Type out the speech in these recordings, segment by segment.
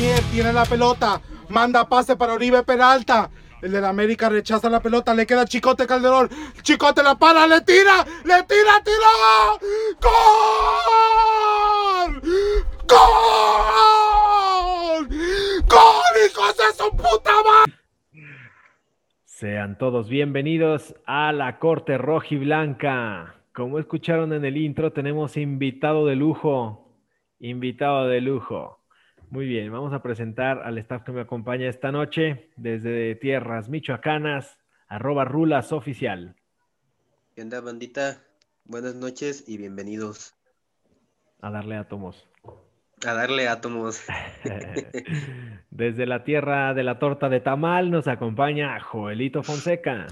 Antier tiene la pelota, manda pase para Oribe Peralta. El del América rechaza la pelota, le queda Chicote Calderón. Chicote la para, le tira. ¡Gol! ¡Gol! ¡Gol, hijos de su puta madre! Sean todos bienvenidos a la corte rojiblanca. Como escucharon en el intro, tenemos invitado de lujo. Muy bien, vamos a presentar al staff que me acompaña esta noche desde tierras michoacanas, @rulasoficial. ¿Qué onda, bandita? Buenas noches y bienvenidos. A darle átomos. Desde la tierra de la torta de tamal nos acompaña Joelito Fonseca.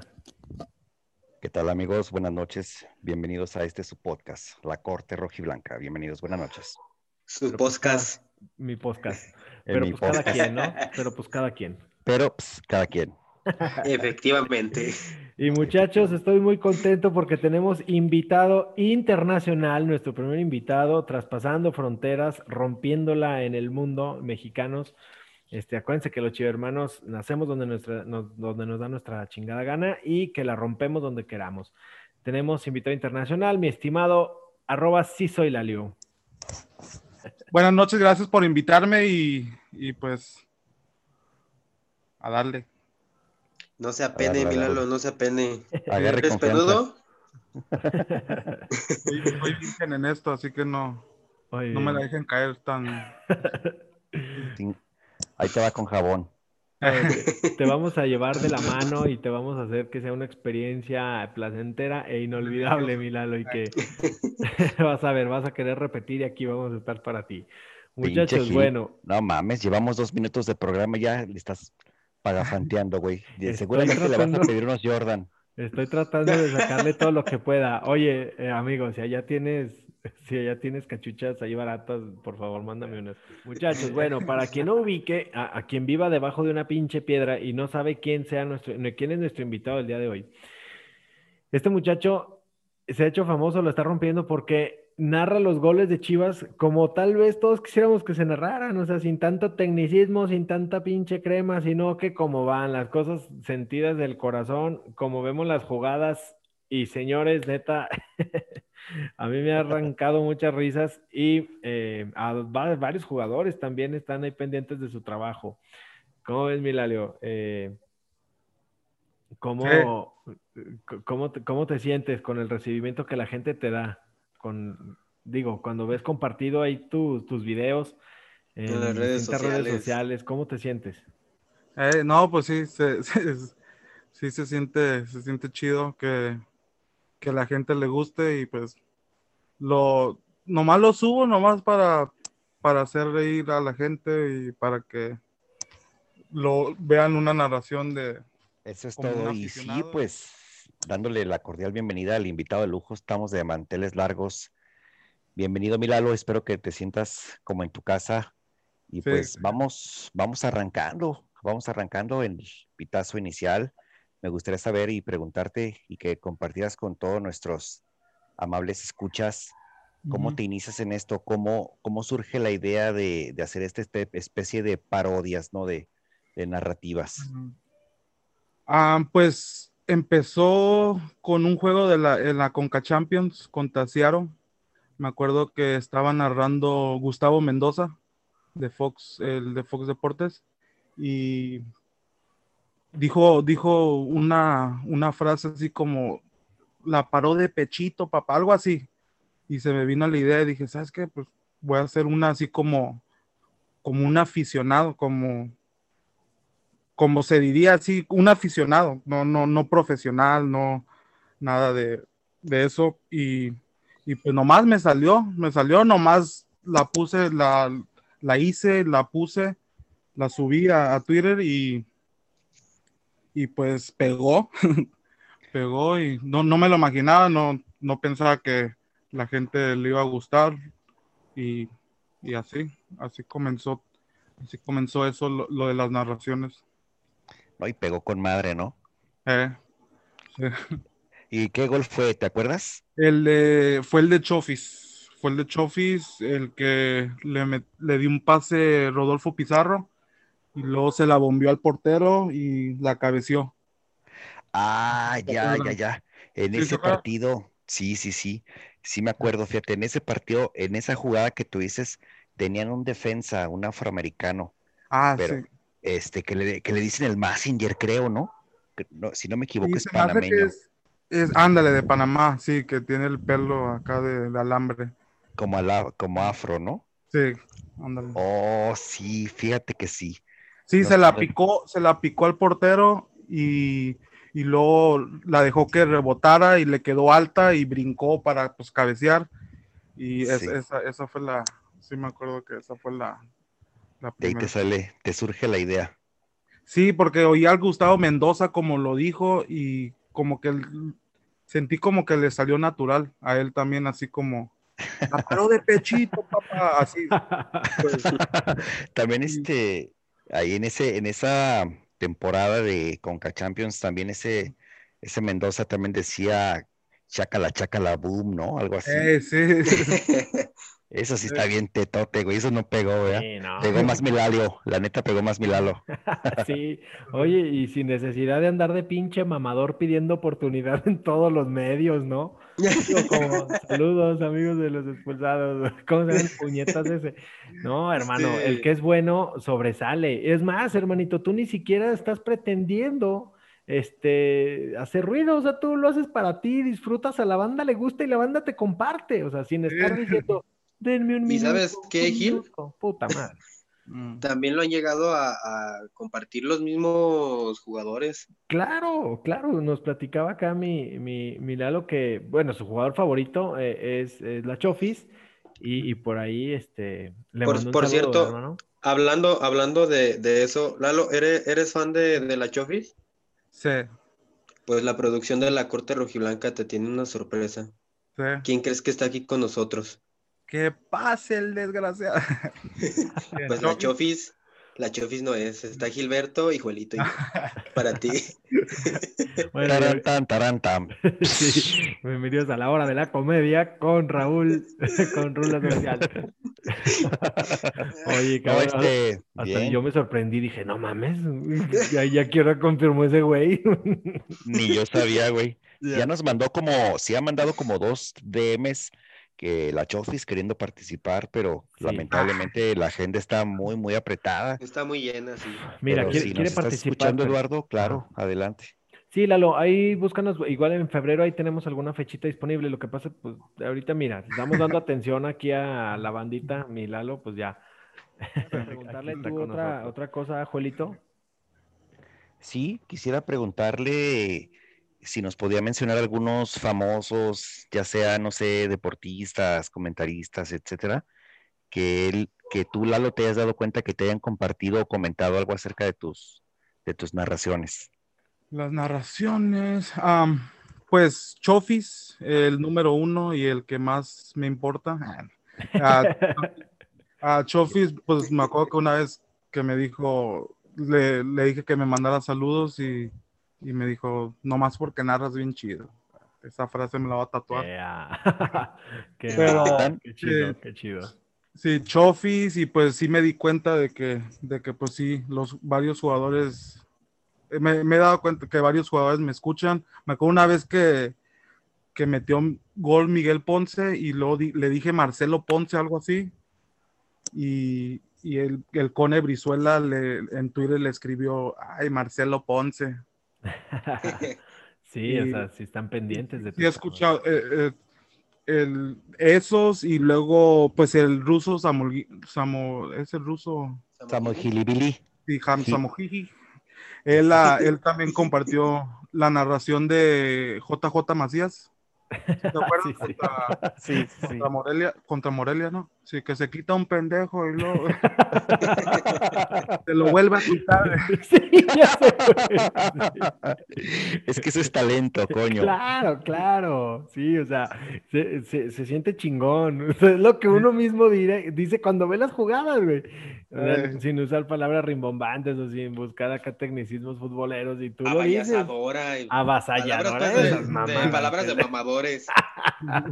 ¿Qué tal, amigos? Buenas noches. Bienvenidos a este su podcast, La Corte Rojiblanca. Bienvenidos, buenas noches. Su podcast. Mi podcast. Pero pues cada quien. Efectivamente. Y muchachos, estoy muy contento porque tenemos invitado internacional, nuestro primer invitado, traspasando fronteras, rompiéndola en el mundo, mexicanos. Acuérdense que los chivermanos nacemos donde nos da nuestra chingada gana y que la rompemos donde queramos. Tenemos invitado internacional, mi estimado @sisoylaliu. Buenas noches, gracias por invitarme y pues a darle. No se apene, Milalo, no se apene. Agarre ¿eres peludo? Soy virgen en esto, así que no me la dejen caer tan... Ahí te va con jabón. Te vamos a llevar de la mano y te vamos a hacer que sea una experiencia placentera e inolvidable, Milalo, y que vas a ver, vas a querer repetir y aquí vamos a estar para ti. Muchachos, bueno. No mames, llevamos 2 minutos de programa y ya le estás pagafanteando, güey. Seguramente le vas a pedir unos Jordan. Estoy tratando de sacarle todo lo que pueda. Oye, amigo, si allá tienes cachuchas ahí baratas, por favor, mándame unas. Muchachos, bueno, para quien no ubique, a quien viva debajo de una pinche piedra y no sabe quién es nuestro invitado el día de hoy. Este muchacho se ha hecho famoso, lo está rompiendo porque narra los goles de Chivas como tal vez todos quisiéramos que se narraran, o sea, sin tanto tecnicismo, sin tanta pinche crema, sino que como van las cosas sentidas del corazón, como vemos las jugadas y señores, neta... A mí me ha arrancado muchas risas y a varios jugadores también están ahí pendientes de su trabajo. ¿Cómo ves, Milalio? ¿Cómo te sientes con el recibimiento que la gente te da? Cuando ves compartido ahí tus videos en las redes sociales, ¿cómo te sientes? No, pues sí, se siente chido que la gente le guste y pues nomás lo subo para hacer reír a la gente y para que lo vean una narración de... Eso es todo y sí, pues dándole la cordial bienvenida al invitado de lujo, estamos de manteles largos. Bienvenido, Milalo, espero que te sientas como en tu casa y sí, pues vamos arrancando el pitazo inicial. Me gustaría saber y preguntarte y que compartieras con todos nuestros amables escuchas cómo te inicias en esto, cómo surge la idea de hacer esta especie de parodias, ¿no? De narrativas. Pues empezó con un juego en la Concachampions con Taciaro. Me acuerdo que estaba narrando Gustavo Mendoza de Fox, el de Fox Deportes, y dijo una frase así como, la paró de pechito, papá, algo así. Y se me vino la idea y dije, ¿sabes qué? Pues voy a hacer una así como un aficionado, como se diría así, un aficionado, no profesional, no nada de eso. Y pues nomás me salió, nomás la puse, la hice, la subí a Twitter y pues pegó y no me lo imaginaba, no pensaba que la gente le iba a gustar y así comenzó eso, lo de las narraciones. No, y pegó con madre, ¿no? Sí. ¿Y qué gol fue? ¿Te acuerdas? Fue el de Chofis. fue el de Chofis, el que le dio un pase Rodolfo Pizarro y luego se la bombió al portero y la cabeció. Ah, ya. En sí, ese partido, sí me acuerdo, fíjate, en ese partido, en esa jugada que tú dices, tenían un defensa, un afroamericano. Ah, pero, sí. Que le dicen el Massinger, creo, ¿no? No, si no me equivoco, sí, es panameño. Ándale, de Panamá, sí, que tiene el pelo acá de alambre. Como afro, ¿no? Sí, ándale. Oh, sí, fíjate que sí. Sí, no, se la picó al portero y luego la dejó que rebotara y le quedó alta y brincó para, pues, cabecear. Y sí. esa fue la... Sí me acuerdo que esa fue la primera. De ahí te surge la idea. Sí, porque oí al Gustavo Mendoza como lo dijo y como que sentí como que le salió natural a él también, así como la paró de pechito, papá, así. Pues. También ahí en esa temporada de Concachampions también ese Mendoza también decía chácala, chácala, boom, ¿no? Algo así. Sí. Eso sí está bien tetote, güey, eso no pegó, ¿verdad? Sí, no. Pegó más Milalo, la neta pegó más Milalo. Sí, oye, y sin necesidad de andar de pinche mamador pidiendo oportunidad en todos los medios, ¿no? Como, saludos, amigos de los expulsados, ¿cómo se ven puñetas ese? No, hermano, sí. El que es bueno sobresale. Es más, hermanito, tú ni siquiera estás pretendiendo... hacer ruido, o sea, tú lo haces para ti, disfrutas, a la banda le gusta y la banda te comparte, o sea, sin estar diciendo, denme un minuto. ¿Y sabes qué, Gil? Puta madre. También lo han llegado a compartir los mismos jugadores. Claro, nos platicaba acá mi Lalo que, bueno, su jugador favorito es la Chofis, y por ahí, le mandó un saludo, cierto, hermano. Hablando de eso, Lalo, ¿eres fan de la Chofis? Sí. Pues la producción de la Corte Rojiblanca te tiene una sorpresa. Sí. ¿Quién crees que está aquí con nosotros? ¡Que pase el desgraciado! Pues la Chofis no es. Está Gilberto y Juelito. Para ti. Bueno, tarantam. Sí. Bienvenidos a la hora de la comedia con Raúl, con Rula Social. Oye, cabrón, no, hasta yo me sorprendí, dije, no mames, ya quiero confirmar ese güey. Ni yo sabía, güey. Yeah. Ya nos mandó ha mandado como 2 DMs que la Chofis queriendo participar, pero sí, lamentablemente la agenda está muy, muy apretada. Está muy llena, sí. Mira, pero si quiere participar. ¿Estás escuchando, Eduardo? Claro, adelante. Sí, Lalo, ahí búscanos, igual en febrero ahí tenemos alguna fechita disponible, lo que pasa, pues, ahorita mira, estamos dando atención aquí a la bandita, mi Lalo, pues ya. Preguntarle tú otra cosa, Juelito. Sí, quisiera preguntarle si nos podía mencionar algunos famosos, ya sea, no sé, deportistas, comentaristas, etcétera, que tú, Lalo, te hayas dado cuenta que te hayan compartido o comentado algo acerca de tus narraciones. Las narraciones, pues Chofis, el número 1 y el que más me importa. A Chofis, pues me acuerdo que una vez que me dijo, le dije que me mandara saludos y me dijo, nomás porque narras bien chido. Esa frase me la va a tatuar. Yeah. Qué chido. Sí, Chofis, y pues sí me di cuenta de que pues sí, varios jugadores... Me he dado cuenta que varios jugadores me escuchan. Me acuerdo una vez que metió un gol Miguel Ponce y luego le dije Marcelo Ponce, algo así. Y el Cone Brizuela en Twitter le escribió, ay, Marcelo Ponce. Sí, o sea, sí están pendientes de todo. Sí, he escuchado esos y luego, pues, el ruso Samojilibili. Sí, Samojilibili. Él también compartió la narración de JJ Macías. ¿Te acuerdas? Contra Morelia, ¿no? Sí, que se quita un pendejo y luego se lo vuelve a quitar. Sí, ya se fue. Es que eso es talento, coño. Claro. Sí, o sea, se siente chingón. O sea, es lo que uno mismo dice cuando ve las jugadas, güey. Sin usar palabras rimbombantes o sin buscar acá tecnicismos futboleros y tú avasalladora, lo dices. Avasalladora. Palabras de mamadores. A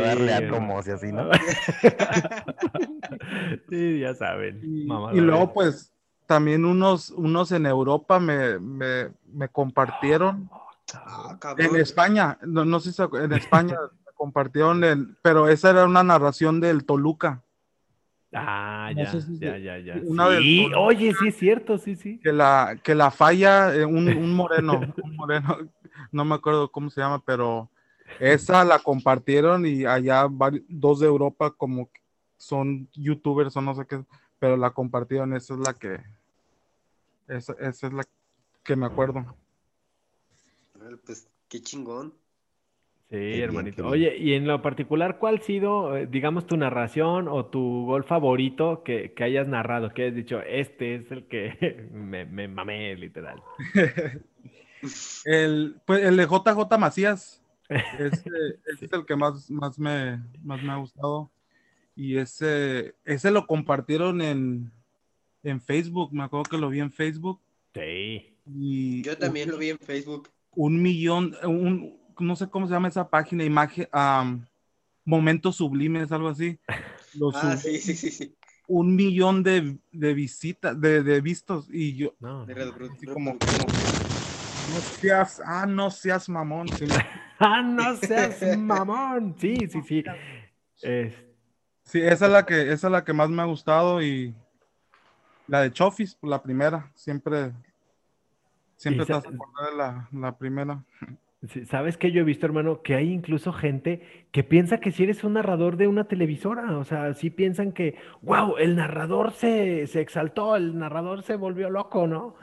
darle a como si así, ¿no? Sí, ya saben. Y luego pues también unos en Europa me compartieron. En España, no sé si en España compartieron, pero esa era una narración del Toluca. Ah, no ya. Sí, oye, sí es cierto, sí. Que la falla, un moreno, no me acuerdo cómo se llama, pero esa la compartieron y allá dos de Europa como son youtubers o no sé qué, pero la compartieron, esa es la que me acuerdo. Pues qué chingón. Sí, qué hermanito. Bien, oye, y en lo particular, ¿cuál ha sido, digamos, tu narración o tu gol favorito que hayas narrado? Que hayas dicho, este es el que me mamé, literal. El de JJ Macías. Es el que más me ha gustado. Y ese lo compartieron en Facebook. Me acuerdo que lo vi en Facebook. Sí. Y yo también lo vi en Facebook. No sé cómo se llama esa página, imagen, momentos sublimes, algo así. Sí. 1,000,000 de visitas, de vistos, y yo, no seas mamón. Sí. Sí, esa es la que más me ha gustado, y la de Chofis, la primera, siempre estás acordada de la primera. ¿Sabes qué? Yo he visto, hermano, que hay incluso gente que piensa que si eres un narrador de una televisora, o sea, sí piensan que, wow, el narrador se exaltó, el narrador se volvió loco, ¿no?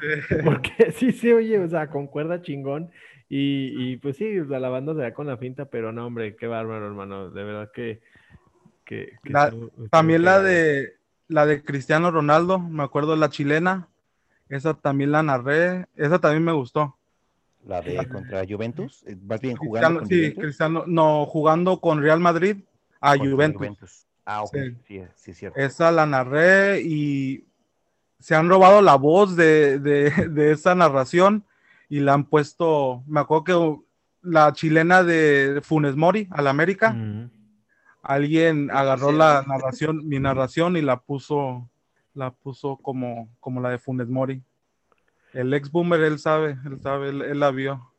Porque sí, oye, o sea, con cuerda chingón, y pues sí, o sea, la banda se da con la finta, pero no, hombre, qué bárbaro, hermano, de verdad que también la de Cristiano Ronaldo, me acuerdo, la chilena, esa también la narré, esa también me gustó. La de contra Juventus, más bien jugando con Juventus. Sí, Cristiano, no, jugando con Real Madrid a Juventus. Ah, ok, sí, es cierto. Esa la narré y se han robado la voz de esa narración y la han puesto, me acuerdo que la chilena de Funes Mori al América, alguien agarró la narración, mi narración, y la puso como la de Funes Mori. El ex boomer, él sabe, él la vio.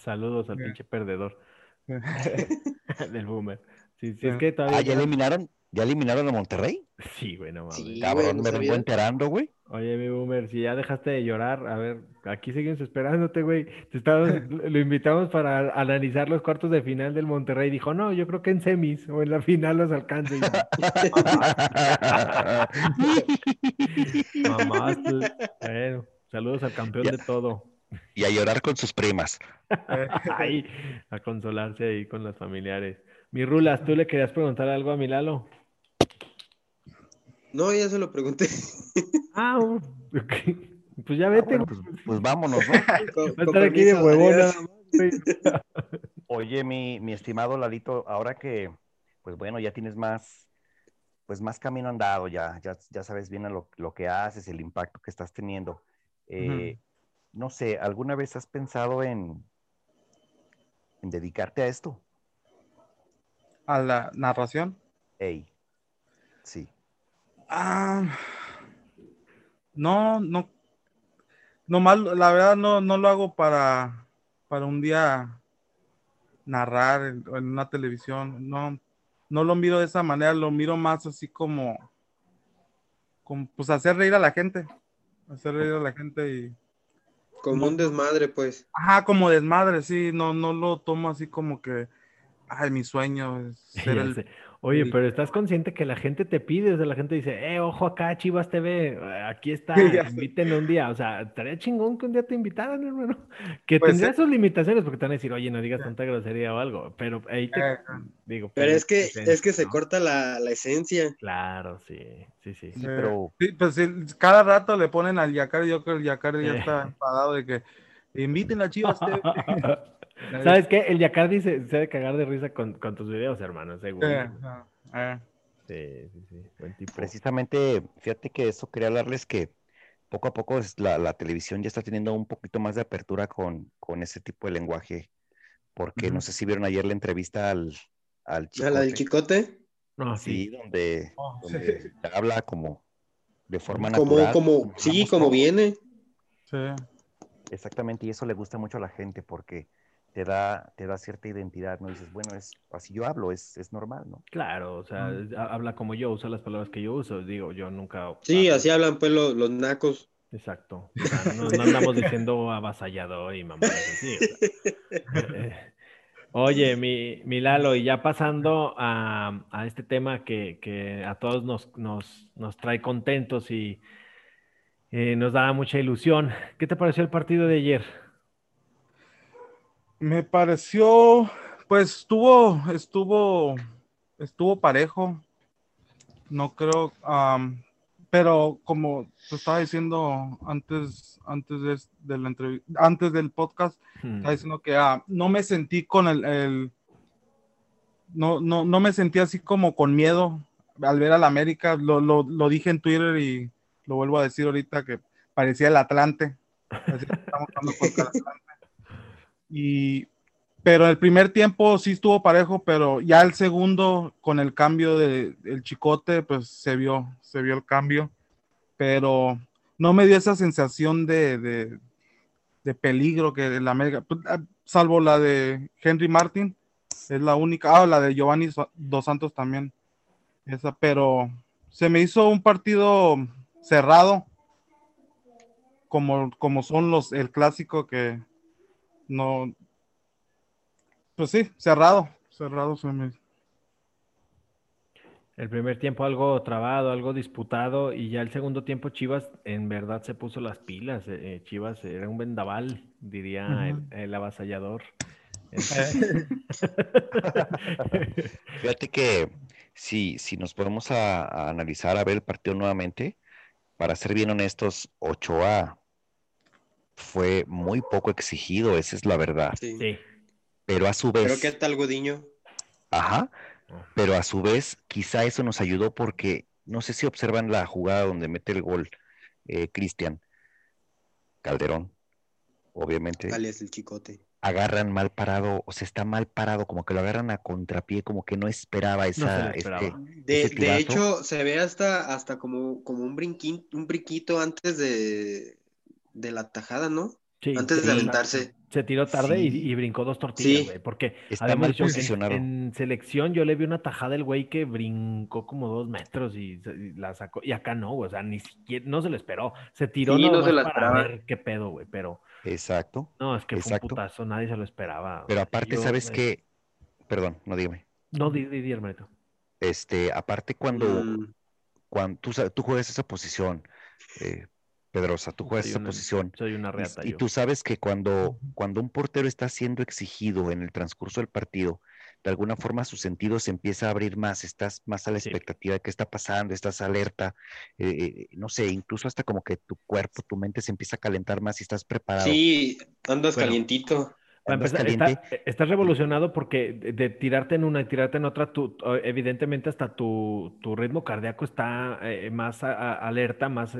Saludos al pinche perdedor del boomer. Sí, es que todavía. ¿Ya eliminaron a Monterrey? Sí, güey, no mames. Sí, cabrón, me vengo enterando, güey. Oye, mi boomer, si ya dejaste de llorar, a ver, aquí seguimos esperándote, güey. Lo invitamos para analizar los cuartos de final del Monterrey. Dijo, no, yo creo que en semis o en la final los alcance. Mamás, bueno. Saludos al campeón de todo. Y a llorar con sus primas. Ay, a consolarse ahí con los familiares. Mi Rulas, ¿tú le querías preguntar algo a mi Lalo? No, ya se lo pregunté. Ah, okay. Pues ya vete. Ah, bueno, pues vámonos, ¿no? Va a estar aquí de huevona. Oye, mi estimado Lalito, ahora que, pues bueno, ya tienes más camino andado, ya sabes bien lo que haces, el impacto que estás teniendo. No sé, ¿alguna vez has pensado en dedicarte a esto? ¿A la narración? Sí. No. Nomás, la verdad, no lo hago para un día narrar en una televisión. No lo miro de esa manera, lo miro más así como pues hacer reír a la gente. Hacer reír a la gente y... Como un desmadre, pues. Ajá, como desmadre, sí. No lo tomo así como que... Ay, mi sueño es ser el... Oye, pero estás consciente que la gente te pide. O sea, la gente dice, ojo acá, Chivas TV. Aquí está, invítenme un día. O sea, estaría chingón que un día te invitaran, hermano. Que pues tendría sus limitaciones, porque te van a decir, oye, no digas tanta grosería o algo. Pero ahí te... digo. Pero es que se corta la esencia. Claro, sí. Pero... Sí, pues sí, cada rato le ponen al Yacardi. Yo creo que el Yacardi ya está enfadado de que inviten a Chivas TV. ¿Sabes qué? El Yacardi se ha de cagar de risa con tus videos, hermano, seguro. Sí, buen tipo. Precisamente, fíjate que eso quería hablarles, que poco a poco la televisión ya está teniendo un poquito más de apertura con ese tipo de lenguaje, porque no sé si vieron ayer la entrevista al Chicote. ¿A la del Chicote? No, sí, donde habla como de forma natural. Como viene. Sí. Exactamente, y eso le gusta mucho a la gente porque te da cierta identidad, ¿no? Y dices, bueno, así yo hablo, es normal, ¿no? Claro, o sea, habla como yo, usa las palabras que yo uso, digo, yo nunca... Sí, así hablan pues los nacos. Exacto, o sea, no andamos diciendo avasallado y mamá. Sí, o sea. Oye, mi Lalo, y ya pasando a este tema que a todos nos trae contentos y... nos da mucha ilusión. ¿Qué te pareció el partido de ayer? Me pareció, pues estuvo parejo. No creo, pero como te estaba diciendo antes del podcast, estaba diciendo que no me sentí con no me sentí así como con miedo al ver al América. Lo dije en Twitter y lo vuelvo a decir ahorita, que parecía el Atlante. Estamos jugando contra el Atlante. Pero el primer tiempo sí estuvo parejo, pero ya el segundo, con el cambio del Chicote, pues se vio el cambio. Pero no me dio esa sensación de peligro que el América, salvo la de Henry Martin, es la única, la de Giovanni Dos Santos también. Esa, pero se me hizo un partido cerrado, como son el clásico, que no, pues sí, cerrado se me... El primer tiempo algo trabado, algo disputado, y ya el segundo tiempo Chivas en verdad se puso las pilas. Chivas era un vendaval, diría el avasallador. Fíjate que si nos podemos a analizar, a ver el partido nuevamente, para ser bien honestos, Ochoa fue muy poco exigido, esa es la verdad. Sí. Pero a su vez... Creo que está algo diño. Ajá, pero a su vez quizá eso nos ayudó, porque no sé si observan la jugada donde mete el gol Cristian Calderón, obviamente. Alias el Chicote. Agarran mal parado, o sea, está mal parado, como que lo agarran a contrapié, como que no esperaba esa... De hecho, se ve hasta como un brinquito antes de la tajada, ¿no? Sí, antes de aventarse. Se tiró tarde y brincó dos tortillas, güey, porque está además yo en selección yo le vi una tajada al güey que brincó como 2 metros y la sacó, y acá no, güey, o sea, ni siquiera, no se lo esperó, se tiró para ver qué pedo, güey, pero... Exacto. No, es que fue un putazo, nadie se lo esperaba. Pero aparte, ¿sabes qué? Perdón, no dígame. No, di, hermanito. Aparte cuando tú juegas esa posición, Pedrosa, tú juegas esa posición. Soy una reata. Y tú sabes que cuando un portero está siendo exigido en el transcurso del partido, de alguna forma su sentido se empieza a abrir más, estás más a la expectativa de qué está pasando, estás alerta, no sé, incluso hasta como que tu cuerpo, tu mente se empieza a calentar más y estás preparado. Sí, andas calientito. Estás revolucionado porque de tirarte en una y tirarte en otra, evidentemente hasta tu ritmo cardíaco está más alerta, más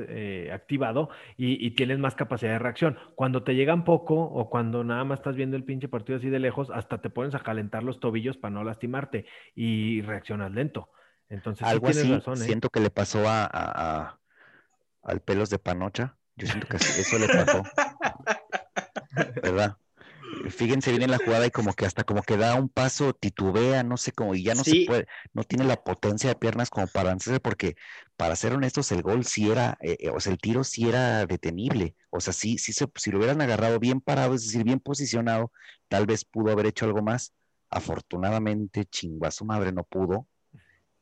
activado y tienes más capacidad de reacción. Cuando te llegan poco o cuando nada más estás viendo el pinche partido así de lejos, hasta te pones a calentar los tobillos para no lastimarte y reaccionas lento. Entonces, algo sí tienes así, razón, ¿eh? Siento que le pasó al Pelos de Panocha. Yo siento que eso le pasó. ¿Verdad? Fíjense bien en la jugada y como que hasta como que da un paso, titubea, no sé cómo, y ya no se puede, no tiene la potencia de piernas como para lanzarse, porque para ser honestos el gol sí era, o sea el tiro sí era detenible, o sea si lo hubieran agarrado bien parado, es decir bien posicionado, tal vez pudo haber hecho algo más. Afortunadamente chingua su madre no pudo,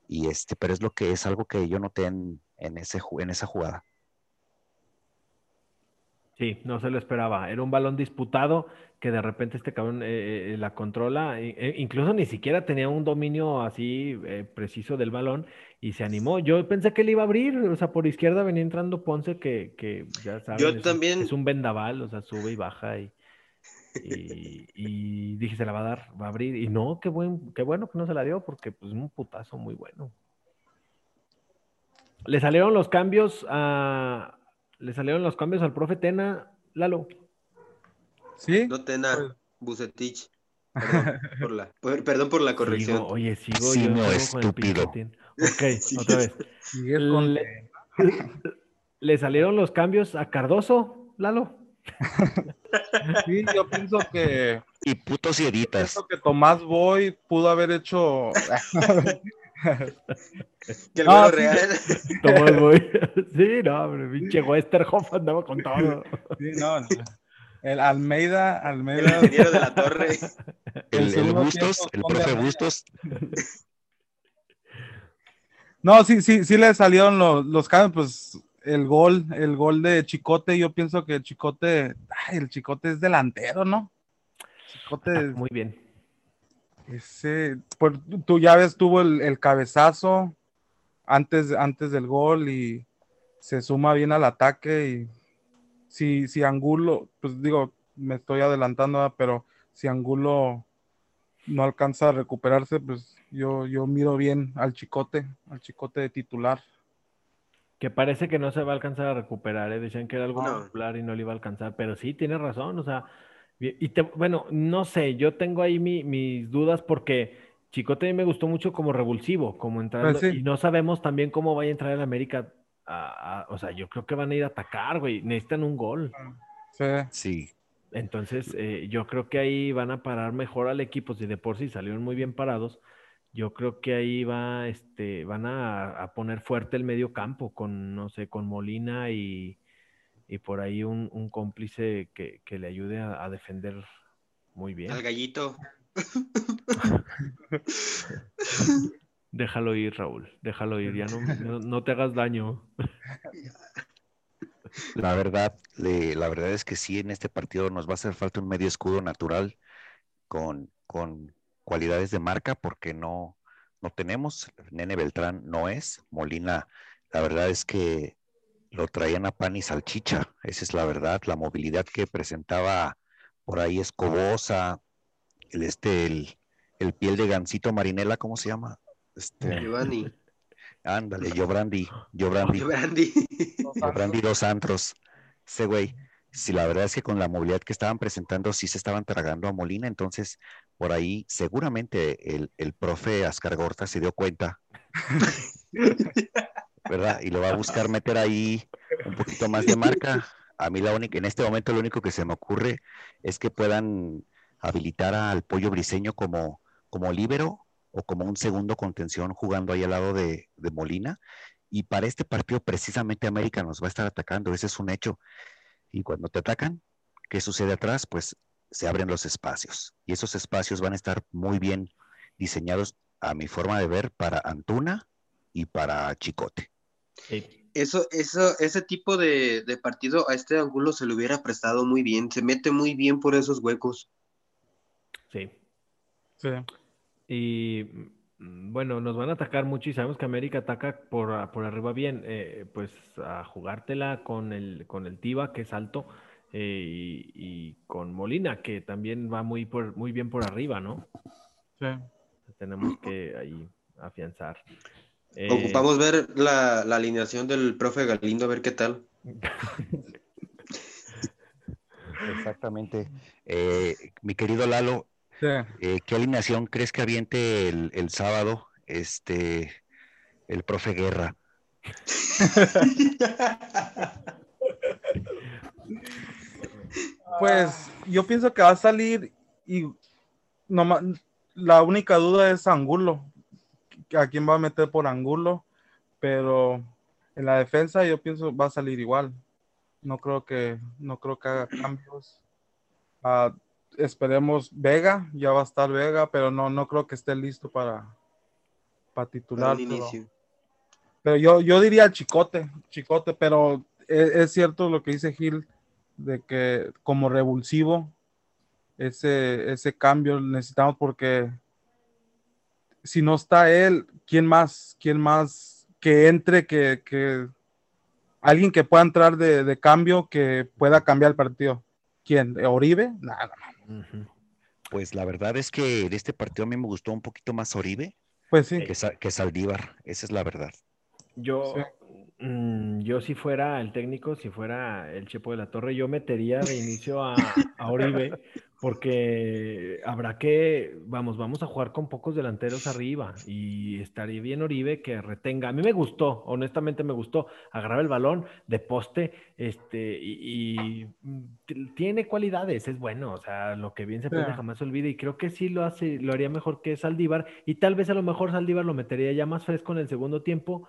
y pero es lo que es algo que yo noté en esa jugada. Sí, no se lo esperaba. Era un balón disputado que de repente este cabrón la controla. Incluso ni siquiera tenía un dominio así preciso del balón y se animó. Yo pensé que le iba a abrir. O sea, por izquierda venía entrando Ponce que ya saben, es un vendaval. O sea, sube y baja y dije, se la va a dar, va a abrir. Y no, qué bueno que no se la dio porque pues un putazo muy bueno. Le salieron los cambios a... Le salieron los cambios al profe Tena, Lalo. ¿Sí? No, Tena, Vucetich. Perdón por la corrección. Sigo, oye, sigo sí, yo. No, estúpido. Ok, sí, otra vez. Le salieron los cambios a Cardoso, Lalo. Sí, yo pienso que... Y putos y heritas. Pienso que Tomás Boy pudo haber hecho... Que el güero real. Tomás Boy. Sí, no, pero pinche Westerhoff andaba con todo. Sí, no, no. El Almeida. El ingeniero de la torre. El Bustos, el profe Bustos. No, sí le salieron los cambios, pues... El gol de Chicote, yo pienso que el Chicote es delantero, ¿no? Chicote, muy bien. Ese, pues, tú ya ves, tuvo el cabezazo antes del gol y se suma bien al ataque. Y si Angulo, pues digo, me estoy adelantando, pero si Angulo no alcanza a recuperarse, pues yo miro bien al Chicote de titular. Que parece que no se va a alcanzar a recuperar, ¿eh? Decían que era algo popular y no le iba a alcanzar, pero sí, tienes razón, o sea, no sé, yo tengo ahí mis dudas porque Chicote a mí me gustó mucho como revulsivo, como entrando, pues sí. Y no sabemos también cómo vaya a entrar el América, o sea, yo creo que van a ir a atacar, güey, necesitan un gol. Sí. Entonces, yo creo que ahí van a parar mejor al equipo, si de por sí salieron muy bien parados. Yo creo que ahí va, van a poner fuerte el medio campo con, no sé, con Molina y por ahí un cómplice que le ayude a defender muy bien. Al gallito. Déjalo ir, Raúl, déjalo ir, ya no te hagas daño. La verdad es que sí, en este partido nos va a hacer falta un medio escudo natural con cualidades de marca, porque no tenemos. Nene Beltrán no es, Molina, la verdad es que lo traían a pan y salchicha, esa es la verdad. La movilidad que presentaba por ahí Escobosa, el piel de gansito Marinela, ¿cómo se llama? Giovanni. Ándale, Yo Brandy dos antros, ese güey. Sí, la verdad es que con la movilidad que estaban presentando, sí se estaban tragando a Molina, entonces por ahí seguramente el profe Ascar Gorta se dio cuenta, ¿verdad? Y lo va a buscar meter ahí un poquito más de marca. A mí en este momento lo único que se me ocurre es que puedan habilitar al Pollo Briseño como líbero o como un segundo contención jugando ahí al lado de Molina. Y para este partido precisamente América nos va a estar atacando, ese es un hecho. Y cuando te atacan, ¿qué sucede atrás? Pues se abren los espacios. Y esos espacios van a estar muy bien diseñados, a mi forma de ver, para Antuna y para Chicote. Sí. Ese tipo de partido a este Angulo se le hubiera prestado muy bien. Se mete muy bien por esos huecos. Sí. Y bueno, nos van a atacar mucho y sabemos que América ataca por arriba bien, pues a jugártela con el Tiva, que es alto, y con Molina, que también va muy bien por arriba, ¿no? Sí. Tenemos que ahí afianzar. Ocupamos ver la alineación del profe Galindo, a ver qué tal. Exactamente. Mi querido Lalo, sí. ¿Qué alineación crees que aviente el sábado el profe Guerra? Pues yo pienso que va a salir y nomás, la única duda es Angulo, a quién va a meter por Angulo, pero en la defensa yo pienso va a salir igual. No creo que haga cambios. Esperemos Vega, ya va a estar Vega, pero no creo que esté listo para titular. Para el inicio. Pero yo diría Chicote, pero es cierto lo que dice Gil, de que como revulsivo, ese cambio necesitamos, porque si no está él, ¿quién más que entre, que alguien que pueda entrar de cambio, que pueda cambiar el partido? ¿Quién? ¿Oribe? Nada. Pues la verdad es que de este partido a mí me gustó un poquito más Oribe, pues sí, que Saldívar, esa es la verdad. Yo, sí. Yo si fuera el técnico, si fuera el Chepo de la Torre, yo metería de inicio a Oribe, porque habrá que, vamos a jugar con pocos delanteros arriba, y estaría bien Oribe que retenga. A mí me gustó, honestamente me gustó, agarrar el balón de poste, y tiene cualidades, es bueno, o sea, lo que bien se puede jamás se olvide, y creo que sí lo hace, lo haría mejor que Saldívar, y tal vez a lo mejor Saldívar lo metería ya más fresco en el segundo tiempo,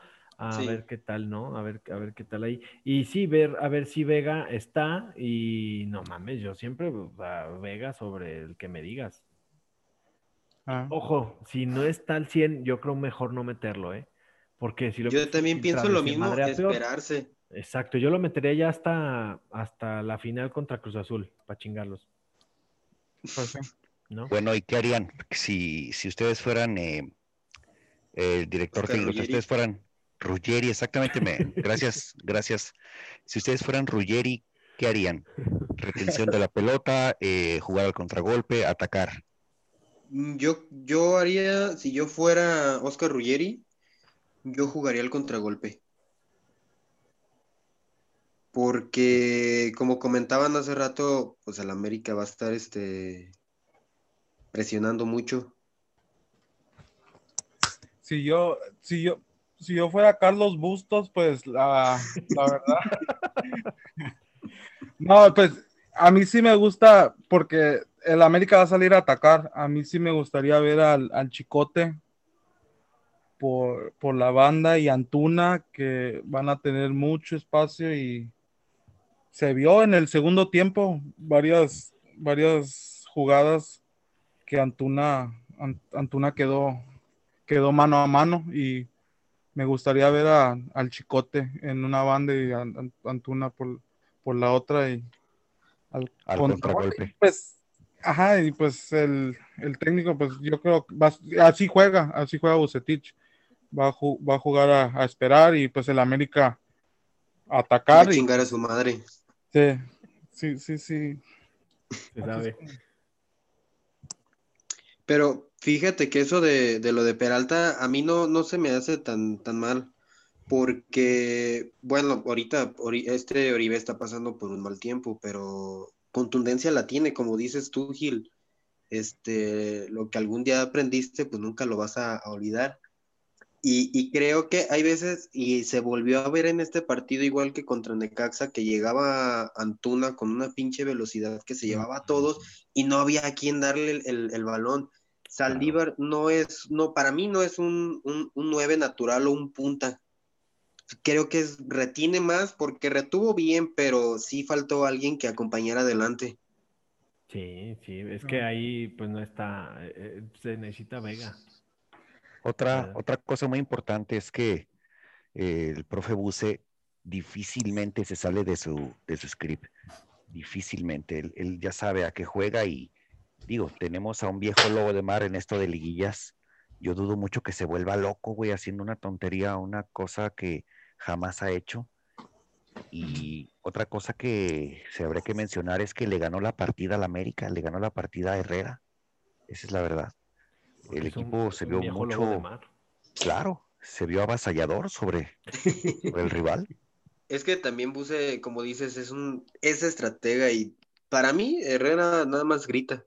ver qué tal, ¿no? A ver qué tal ahí. Y sí, a ver si Vega está, y no mames, yo siempre a Vega sobre el que me digas. Ojo, si no está al 100, yo creo mejor no meterlo, ¿eh? Porque si lo... Yo también pienso lo mismo, esperarse. Peor. Exacto, yo lo metería ya hasta la final contra Cruz Azul, para chingarlos. ¿No? Bueno, ¿y qué harían? Si ustedes fueran el director técnico, si ustedes fueran Ruggeri, exactamente, gracias. Si ustedes fueran Ruggeri, ¿qué harían? Retención de la pelota, jugar al contragolpe, atacar. Yo haría, si yo fuera Oscar Ruggeri, yo jugaría al contragolpe. Porque, como comentaban hace rato, pues el América va a estar presionando mucho. Si yo fuera Carlos Bustos, pues la verdad. No, pues a mí sí me gusta, porque el América va a salir a atacar. A mí sí me gustaría ver al Chicote por la banda, y Antuna, que van a tener mucho espacio, y se vio en el segundo tiempo varias jugadas que Antuna quedó mano a mano, y me gustaría ver al Chicote en una banda y a Antuna por la otra, y al contragolpe. Y pues el técnico, pues yo creo que así juega Vucetich. Va a jugar a esperar, y pues el América a atacar. Va a chingar a su madre. Sí. Se sabe. Pero fíjate que eso de lo de Peralta a mí no se me hace tan mal, porque, bueno, ahorita Oribe está pasando por un mal tiempo, pero contundencia la tiene, como dices tú, Gil. Lo que algún día aprendiste, pues nunca lo vas a olvidar. Y creo que hay veces, y se volvió a ver en este partido, igual que contra Necaxa, que llegaba Antuna con una pinche velocidad que se llevaba a todos, y no había a quién darle el balón. Saldívar para mí no es un 9 natural o un punta. Creo que retiene más, porque retuvo bien, pero sí faltó alguien que acompañara adelante. Sí, es que ahí pues no está, se necesita Vega. Otra cosa muy importante es que el profe Buce difícilmente se sale de su script. Difícilmente, él ya sabe a qué juega, y digo, tenemos a un viejo lobo de mar en esto de liguillas. Yo dudo mucho que se vuelva loco, güey, haciendo una tontería, una cosa que jamás ha hecho. Y otra cosa que se habría que mencionar es que le ganó la partida al América, le ganó la partida a Herrera. Esa es la verdad. Porque el equipo se vio mucho... Claro, se vio avasallador sobre el rival. Es que también Buce, como dices, es estratega, y para mí Herrera nada más grita.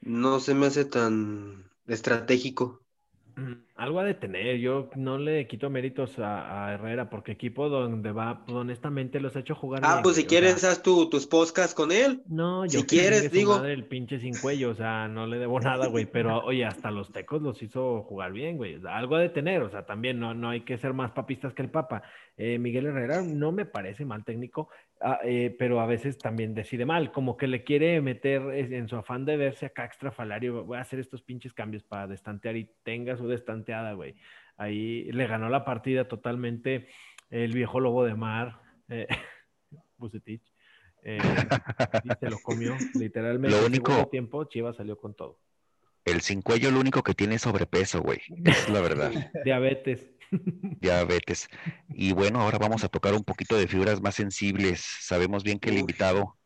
No se me hace tan estratégico. Algo a detener. Yo no le quito méritos a Herrera, porque equipo donde va, honestamente, los ha hecho jugar. Pues si quieres, haz tus podcasts con él. No, yo si quieres, digo. Madre, el pinche sin cuello, o sea, no le debo nada, güey. Pero, oye, hasta los tecos los hizo jugar bien, güey. Algo a detener, o sea, también no hay que ser más papistas que el Papa. Miguel Herrera no me parece mal técnico, pero a veces también decide mal, como que le quiere meter en su afán de verse acá extrafalario, voy a hacer estos pinches cambios para destantear, y tenga su destanteada, güey. Ahí le ganó la partida totalmente el viejo lobo de mar, Vucetich, y se lo comió literalmente. Lo único, el tiempo Chivas salió con todo. El sin cuello, lo único que tiene es sobrepeso, güey, es la verdad. Diabetes. Y bueno, ahora vamos a tocar un poquito de figuras más sensibles. Sabemos bien que el invitado,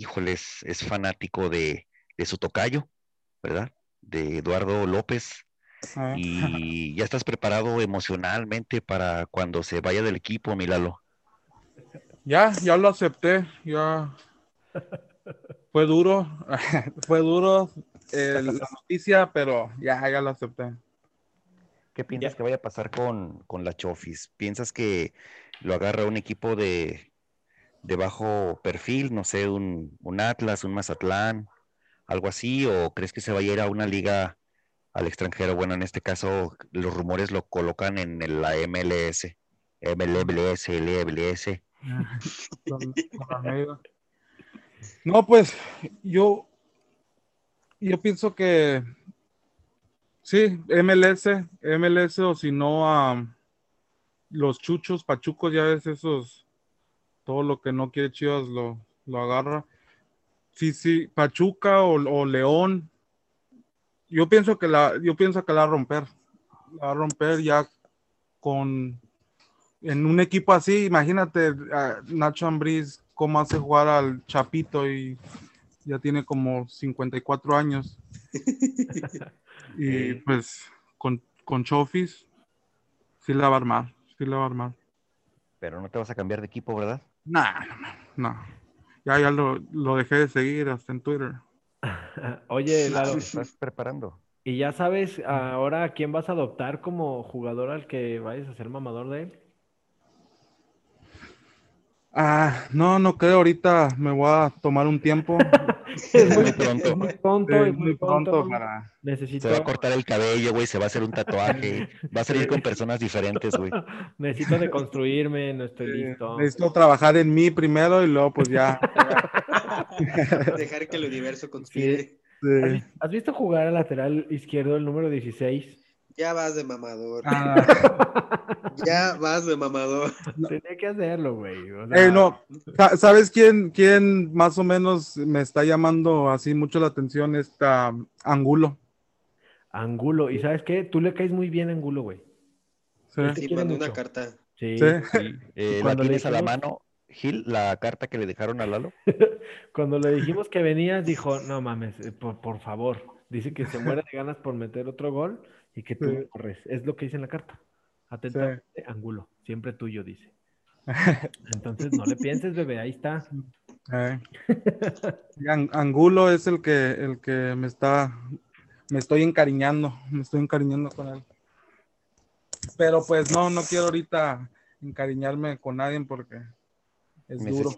híjoles, es fanático de su tocayo, ¿verdad? De Eduardo López. Y ya estás preparado emocionalmente para cuando se vaya del equipo, mi Lalo. Ya lo acepté, ya. Fue duro la noticia, pero ya lo acepté. ¿Qué piensas que vaya a pasar con la Chofis? ¿Piensas que lo agarra un equipo de bajo perfil? No sé, un Atlas, un Mazatlán, algo así, ¿o crees que se vaya a ir a una liga al extranjero? Bueno, en este caso los rumores lo colocan en la MLS. No, pues yo pienso que sí, MLS, o si no los chuchos, pachucos, ya ves esos, todo lo que no quiere Chivas lo agarra. Sí, Pachuca o León. Yo pienso que la va a romper. La va a romper ya en un equipo así. Imagínate a Nacho Ambriz cómo hace jugar al Chapito, y ya tiene como 54 años. Y pues con Chofis sí la va a armar. Pero no te vas a cambiar de equipo, ¿verdad? No. Ya lo dejé de seguir hasta en Twitter. Oye, Lalo, ¿estás preparando? ¿Y ya sabes ahora a quién vas a adoptar como jugador al que vayas a ser mamador de él? No creo. Ahorita me voy a tomar un tiempo. Es muy pronto. Necesito... Se va a cortar el cabello, güey. Se va a hacer un tatuaje. Va a salir con personas diferentes, güey. Necesito deconstruirme. No estoy listo. Necesito trabajar en mí primero y luego, pues ya. Dejar que el universo conspire. Sí. ¿Has visto jugar al lateral izquierdo el número 16? Ya vas de mamador. Ya vas de mamador. Tenía que hacerlo, güey. O sea... no. ¿Sabes quién más o menos me está llamando así mucho la atención? Está Angulo. ¿Y sabes qué? Tú le caes muy bien a Angulo, güey. Sí, mandó una carta. Sí. Cuando le dijimos... a la mano, Gil, la carta que le dejaron a Lalo. Cuando le dijimos que venías, dijo, no mames, por favor. Dice que se muere de ganas por meter otro gol. Y que tú me corres. Es lo que dice en la carta. Atentamente, Angulo. Siempre tuyo, dice. Entonces, no le pienses, bebé. Ahí está. Angulo es el que me estoy encariñando. Me estoy encariñando con él. Pero pues no quiero ahorita encariñarme con nadie porque es duro.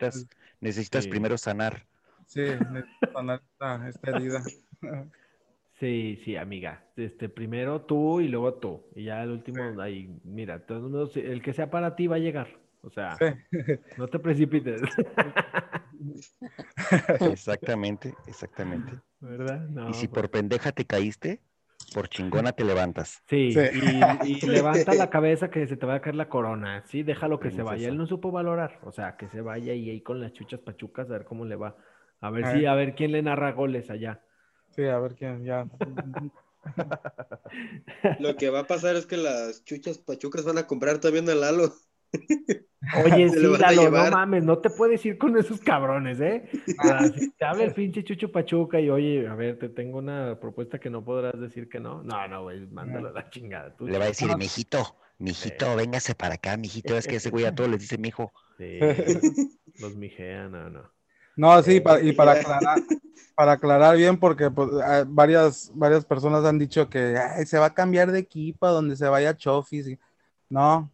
Necesitas primero sanar. Sí, necesito sanar esta herida. Sí, amiga. Primero tú y luego tú. Y ya el último, ahí, mira, todos, el que sea para ti va a llegar. O sea, no te precipites. Exactamente. ¿Verdad? No, y si por pendeja te caíste, por chingona te levantas. Sí. Y levanta la cabeza que se te va a caer la corona. Sí, déjalo que se vaya. Él no supo valorar. O sea, que se vaya y ahí con las chuchas pachucas a ver cómo le va. A ver quién le narra goles allá. Sí, a ver quién, ya. Lo que va a pasar es que las chuchas pachucas van a comprar también a Lalo. Oye, sí, Lalo, no mames, no te puedes ir con esos cabrones, ¿eh? Si te habla el pinche chucho pachuca y, oye, a ver, te tengo una propuesta que no podrás decir que no. No, güey, mándalo a la chingada. Tú, le va a decir, mijito, véngase para acá, mijito. Es que ese güey a todos les dice mijo. Sí, los mijea, no. No, sí, para aclarar bien, porque pues, varias personas han dicho que se va a cambiar de equipo donde se vaya Chofis. No.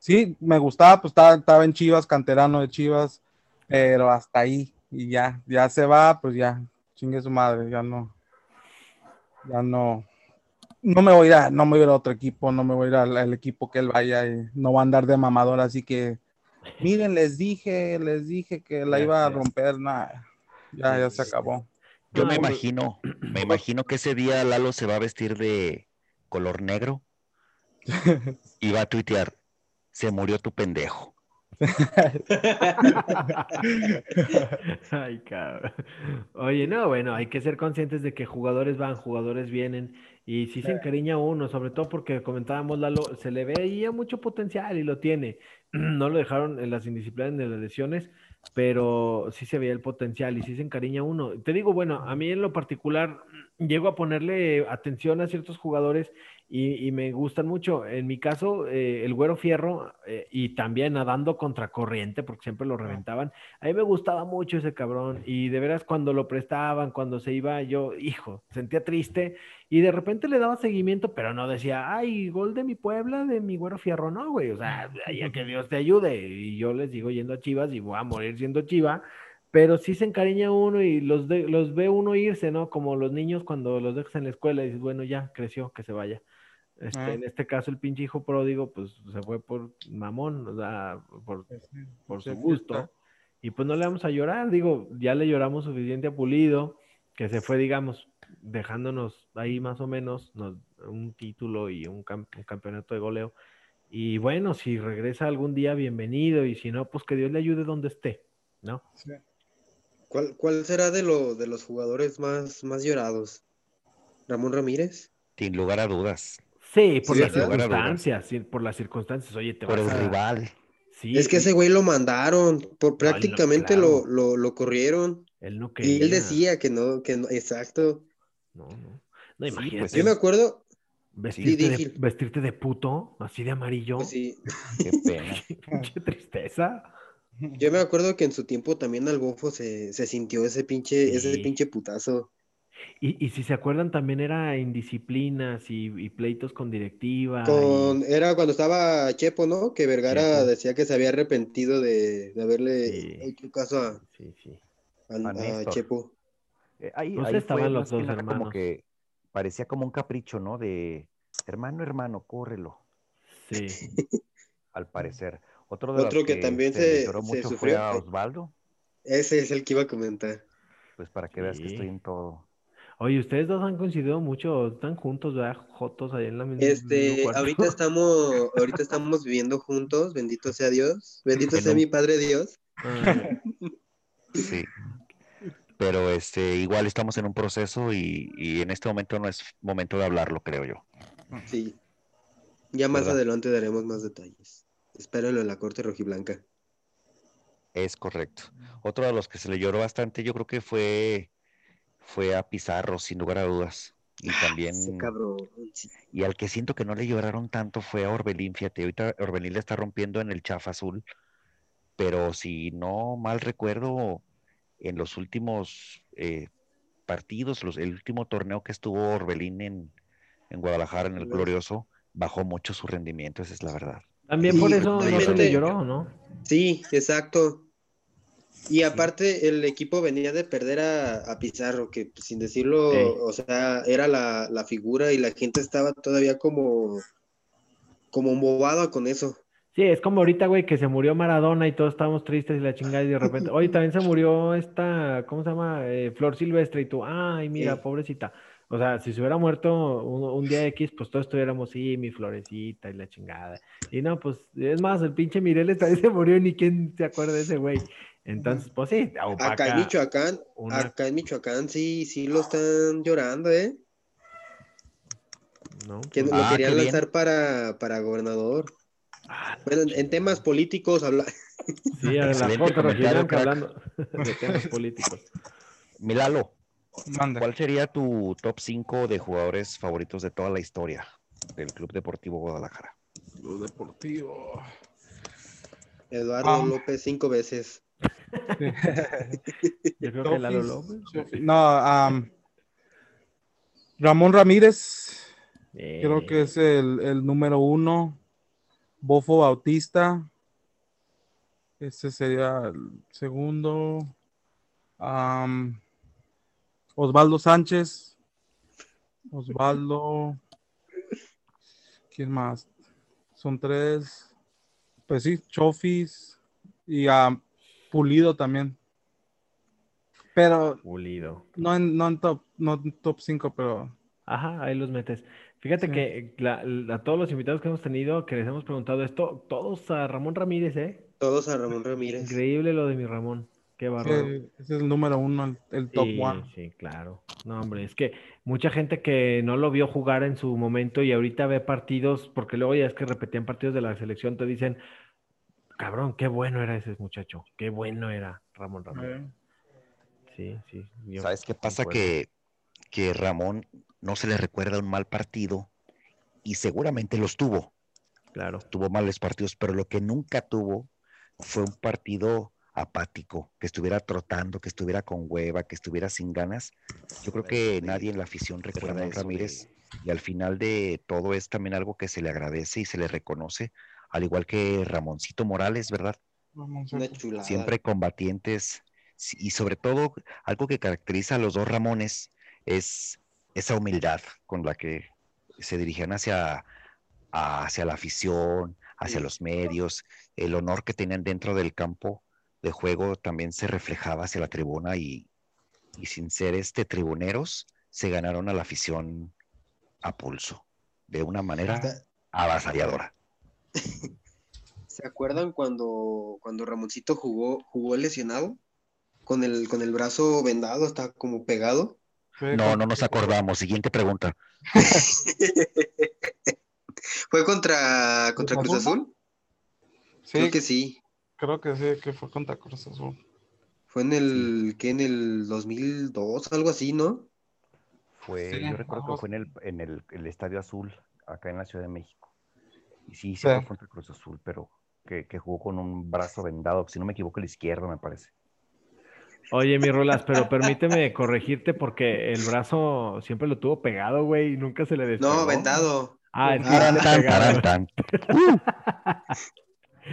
Sí, me gustaba, pues estaba en Chivas, canterano de Chivas, pero hasta ahí. Y ya se va, pues ya, chingue su madre, ya no me voy a ir, no me voy a ir a otro equipo, no me voy a ir al equipo que él vaya y no va a andar de mamador, así que miren, les dije que la iba a romper, nada. Ya se acabó. Yo me imagino que ese día Lalo se va a vestir de color negro y va a tuitear, se murió tu pendejo. Ay, cabrón. Oye, no, bueno, hay que ser conscientes de que jugadores van, jugadores vienen, y sí se encariña uno, sobre todo porque comentábamos, Lalo, se le veía mucho potencial y lo tiene. No lo dejaron en las indisciplinas, en las lesiones, pero sí se veía el potencial y sí se encariña uno. Te digo, bueno, a mí en lo particular llego a ponerle atención a ciertos jugadores y me gustan mucho. En mi caso, el Güero Fierro y también nadando contra corriente, porque siempre lo reventaban. A mí me gustaba mucho ese cabrón y de veras cuando lo prestaban, cuando se iba, yo, hijo, sentía triste y de repente le daba seguimiento, pero no decía, ay, gol de mi Puebla, de mi Güero Fierro, no, güey, o sea, ya que Dios te ayude. Y yo les digo yendo a Chivas y voy a morir siendo Chiva, pero sí se encariña uno y los ve uno irse, ¿no? Como los niños cuando los dejas en la escuela y dices, bueno, ya, creció, que se vaya. En este caso, el pinche hijo pródigo, pues, se fue por mamón, o sea, por su gusto. Y pues no le vamos a llorar, digo, ya le lloramos suficiente a Pulido, que se fue, digamos, dejándonos ahí más o menos un título y un campeonato de goleo. Y bueno, si regresa algún día, bienvenido, y si no, pues que Dios le ayude donde esté, ¿no? Sí. ¿Cuál será de los jugadores más llorados? ¿Ramón Ramírez? Sin lugar a dudas. Sí, por las circunstancias, Oye, te vas a... Por el rival. Sí, es que ese güey lo mandaron, prácticamente lo corrieron. Él no quería. Y él decía que no, exacto. No, imagínate. Sí, pues, yo me acuerdo... Vestirte de puto, así de amarillo. Pues sí. Qué pena. Qué tristeza. Yo me acuerdo que en su tiempo también al Bofo se sintió ese pinche putazo. Y si se acuerdan, también era indisciplinas y pleitos con directiva. Era cuando estaba Chepo, ¿no? Que Vergara decía que se había arrepentido de haberle hecho caso a Chepo. Ahí estaban los dos hermanos. Como que parecía como un capricho, ¿no? De hermano, córrelo. Sí. Al parecer. Otro que también se sufrió fue a Osvaldo. Ese es el que iba a comentar. Pues para que veas que estoy en todo. Oye, ustedes dos han coincidido mucho, están juntos, ¿verdad? Jotos ahí en la misma. Ahorita estamos viviendo juntos, bendito sea Dios, bendito sea mi Padre Dios. Sí. Pero igual estamos en un proceso y en este momento no es momento de hablarlo, creo yo. Sí. Ya más adelante daremos más detalles. Espérenlo en la corte rojiblanca. Es correcto. Otro de los que se le lloró bastante, yo creo que fue a Pizarro, sin lugar a dudas. Y también... ese cabrón. Y al que siento que no le lloraron tanto fue a Orbelín, fíjate. Ahorita Orbelín le está rompiendo en el Chafa Azul. Pero si no mal recuerdo, en los últimos partidos, el último torneo que estuvo Orbelín en Guadalajara, en el Glorioso, bajó mucho su rendimiento, esa es la verdad. También por eso no se le lloró, ¿no? Sí, exacto. Y aparte el equipo venía de perder a Pizarro, que sin decirlo, o sea, era la figura y la gente estaba todavía como embobada con eso. Sí, es como ahorita, güey, que se murió Maradona y todos estábamos tristes y la chingada y de repente, oye, también se murió esta, ¿cómo se llama? Flor Silvestre y tú, ay, mira, pobrecita. O sea, si se hubiera muerto un día X, pues todos estuviéramos, sí, mi Florecita y la chingada. Y no, pues, es más, el pinche Mireles también se murió y ni quién se acuerda de ese güey. Entonces, pues sí. Opaca, acá en Michoacán sí lo están llorando, ¿eh? No. Que lo querían lanzar para gobernador. Bueno, en temas políticos habla. Sí, a la foto hablando de temas políticos. Milalo. ¿Cuál sería tu top 5 de jugadores favoritos de toda la historia del Club Deportivo Guadalajara? Club Deportivo. Eduardo López 5 veces. Yo creo que Lalo López. No, Ramón Ramírez. Creo que es el número 1. Bofo Bautista. Ese sería el segundo. Osvaldo Sánchez. ¿Quién más? Son 3. Pues sí, Chofis. Y a Pulido también. Pero Pulido. No en top 5, pero... Ajá, ahí los metes. Fíjate que a todos los invitados que hemos tenido, que les hemos preguntado esto, todos a Ramón Ramírez, ¿eh? Todos a Ramón Ramírez. Increíble lo de mi Ramón. Qué bárbaro. Sí, ese es el número 1, el top 1. Sí, claro. No, hombre, es que mucha gente que no lo vio jugar en su momento y ahorita ve partidos, porque luego ya es que repetían partidos de la selección, te dicen, cabrón, qué bueno era ese muchacho, qué bueno era Ramón Ramírez. Sí, sí. ¿Sabes qué pasa? Que Ramón no se le recuerda un mal partido y seguramente los tuvo. Claro. Tuvo malos partidos, pero lo que nunca tuvo fue un partido apático, que estuviera trotando, que estuviera con hueva, que estuviera sin ganas. Yo creo que nadie en la afición recuerda a Ramírez, y al final de todo es también algo que se le agradece y se le reconoce, al igual que Ramoncito Morales, ¿verdad? Siempre combatientes, y sobre todo algo que caracteriza a los dos Ramones es esa humildad con la que se dirigían hacia la afición, hacia los medios. El honor que tenían dentro del campo de juego también se reflejaba hacia la tribuna, y sin ser tribuneros, se ganaron a la afición a pulso, de una manera avasalladora. ¿Se acuerdan cuando Ramoncito jugó lesionado? Con el brazo vendado, está como pegado. No nos acordamos. Siguiente pregunta. ¿Fue contra Cruz Azul? Sí. Creo que sí. Creo que sí, que fue contra Cruz Azul. Fue en el 2002, algo así, ¿no? Yo recuerdo que fue en el Estadio Azul, acá en la Ciudad de México. Y sí, fue contra Cruz Azul, pero que jugó con un brazo vendado, si no me equivoco, el izquierdo, me parece. Oye, mi Rolas, pero permíteme corregirte, porque el brazo siempre lo tuvo pegado, güey, y nunca se le despegó. No, vendado. Ah, tan.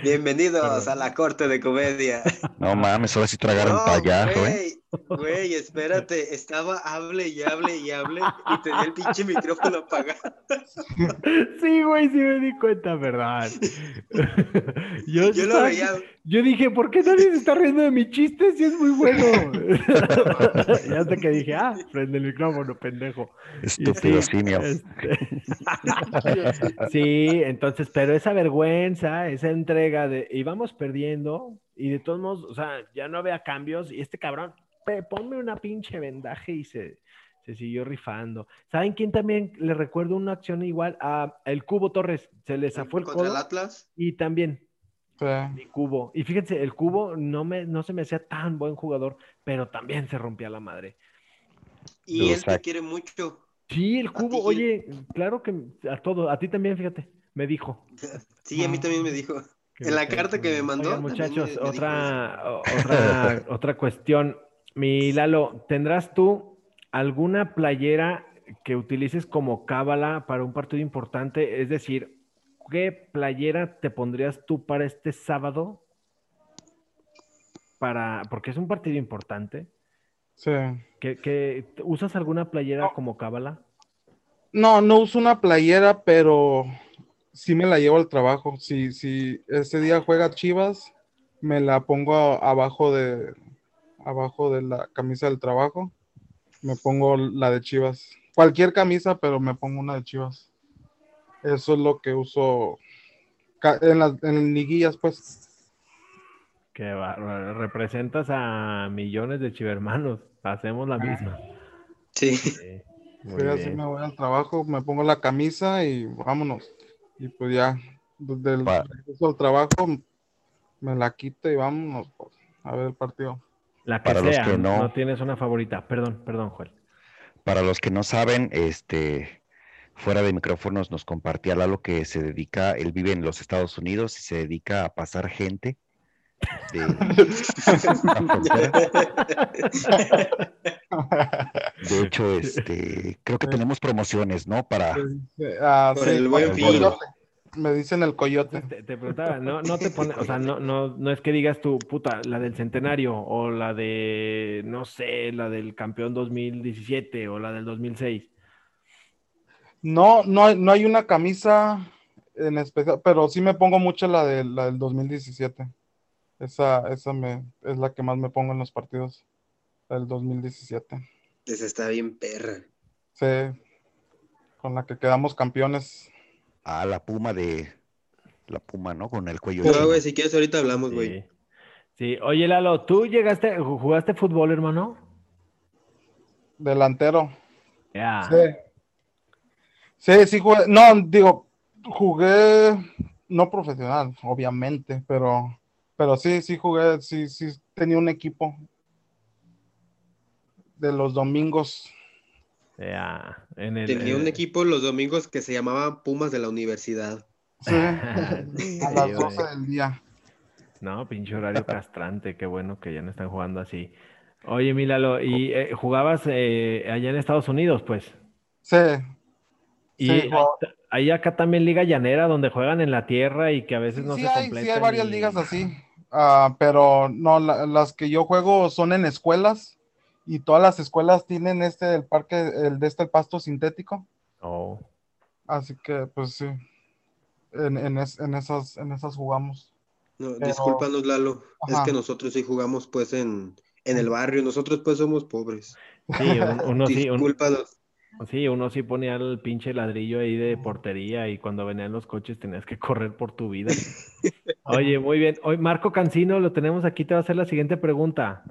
Bienvenidos a la corte de comedia. No mames, ahora sí tragaron payaso, güey. Güey, espérate, estaba hable y tenía el pinche micrófono apagado. Sí, güey, sí me di cuenta, ¿verdad? Yo lo veía. Yo dije, ¿por qué nadie se está riendo de mi chiste? Si es muy bueno. Y hasta que dije, prende el micrófono, pendejo. Estúpido simio. Sí, entonces, pero esa vergüenza, esa entrega de íbamos perdiendo y de todos modos, o sea, ya no había cambios y este cabrón, ponme una pinche vendaje, y se siguió rifando. ¿Saben quién también le recuerdo una acción igual? A el Cubo Torres, se le zafó el codo. ¿Contra el Atlas? Y también. Mi Cubo. Y fíjense, el Cubo no se me hacía tan buen jugador, pero también se rompía la madre. Y él te quiere mucho. Sí, el Cubo, oye, claro que a todo, a ti también, fíjate, me dijo. Sí, a mí también me dijo. En la carta que me mandó. Oigan, muchachos, me otra cuestión. Mi Lalo, ¿tendrás tú alguna playera que utilices como cábala para un partido importante? Es decir, ¿qué playera te pondrías tú para este sábado? Porque es un partido importante. Sí. ¿Qué usas alguna playera como cábala? No uso una playera, pero sí me la llevo al trabajo. Si ese día juega Chivas, me la pongo abajo de la camisa del trabajo. Me pongo la de Chivas. Cualquier camisa, pero me pongo una de Chivas. Eso es lo que uso en liguillas, pues. Que representas a millones de chivermanos. Hacemos la misma. Sí. Así me voy al trabajo, me pongo la camisa y vámonos. Y pues ya, desde el regreso al trabajo, me la quito y vámonos, pues, a ver el partido. La que para sea, los que no tienes una favorita. Perdón, Joel. Para los que no saben, fuera de micrófonos nos compartía Lalo que se dedica, él vive en los Estados Unidos y se dedica a pasar gente de hecho, creo que tenemos promociones, ¿no? Para el buen fin. Me dicen el coyote. Te preguntaba, no te pone, o sea, no es que digas tú, puta, la del centenario o la de, no sé, la del campeón 2017 o la del 2006. No hay una camisa en especial, pero sí me pongo mucho la del 2017. Esa es la que más me pongo en los partidos, la del 2017. Esa está bien perra. Sí, con la que quedamos campeones. Ah, la puma, ¿no? Con el cuello. Pero, güey, si quieres ahorita hablamos, güey. Sí. Oye, Lalo, ¿tú jugaste fútbol, hermano? Delantero. Ya. Sí. Sí, jugué, jugué no profesional, obviamente, pero sí jugué, sí tenía un equipo de los domingos. Yeah, tenía un equipo los domingos que se llamaba Pumas de la Universidad. Sí, a las 12 del día. No, pinche horario castrante, qué bueno que ya no están jugando así. Oye, Milalo, ¿y jugabas allá en Estados Unidos, pues? Sí. Y sí, hay acá también liga llanera donde juegan en la tierra y que a veces no se completan. Sí, hay varias ligas así, pero no, las que yo juego son en escuelas y todas las escuelas tienen el parque, el pasto sintético. Oh. Así que, pues sí, en esas jugamos. No, pero... Discúlpanos, Lalo. Ajá. Es que nosotros sí jugamos pues en el barrio, nosotros pues somos pobres. Sí, uno sí. Discúlpanos. Sí, uno sí ponía el pinche ladrillo ahí de portería y cuando venían los coches tenías que correr por tu vida. Oye, muy bien. Hoy Marco Cancino lo tenemos aquí, te va a hacer la siguiente pregunta.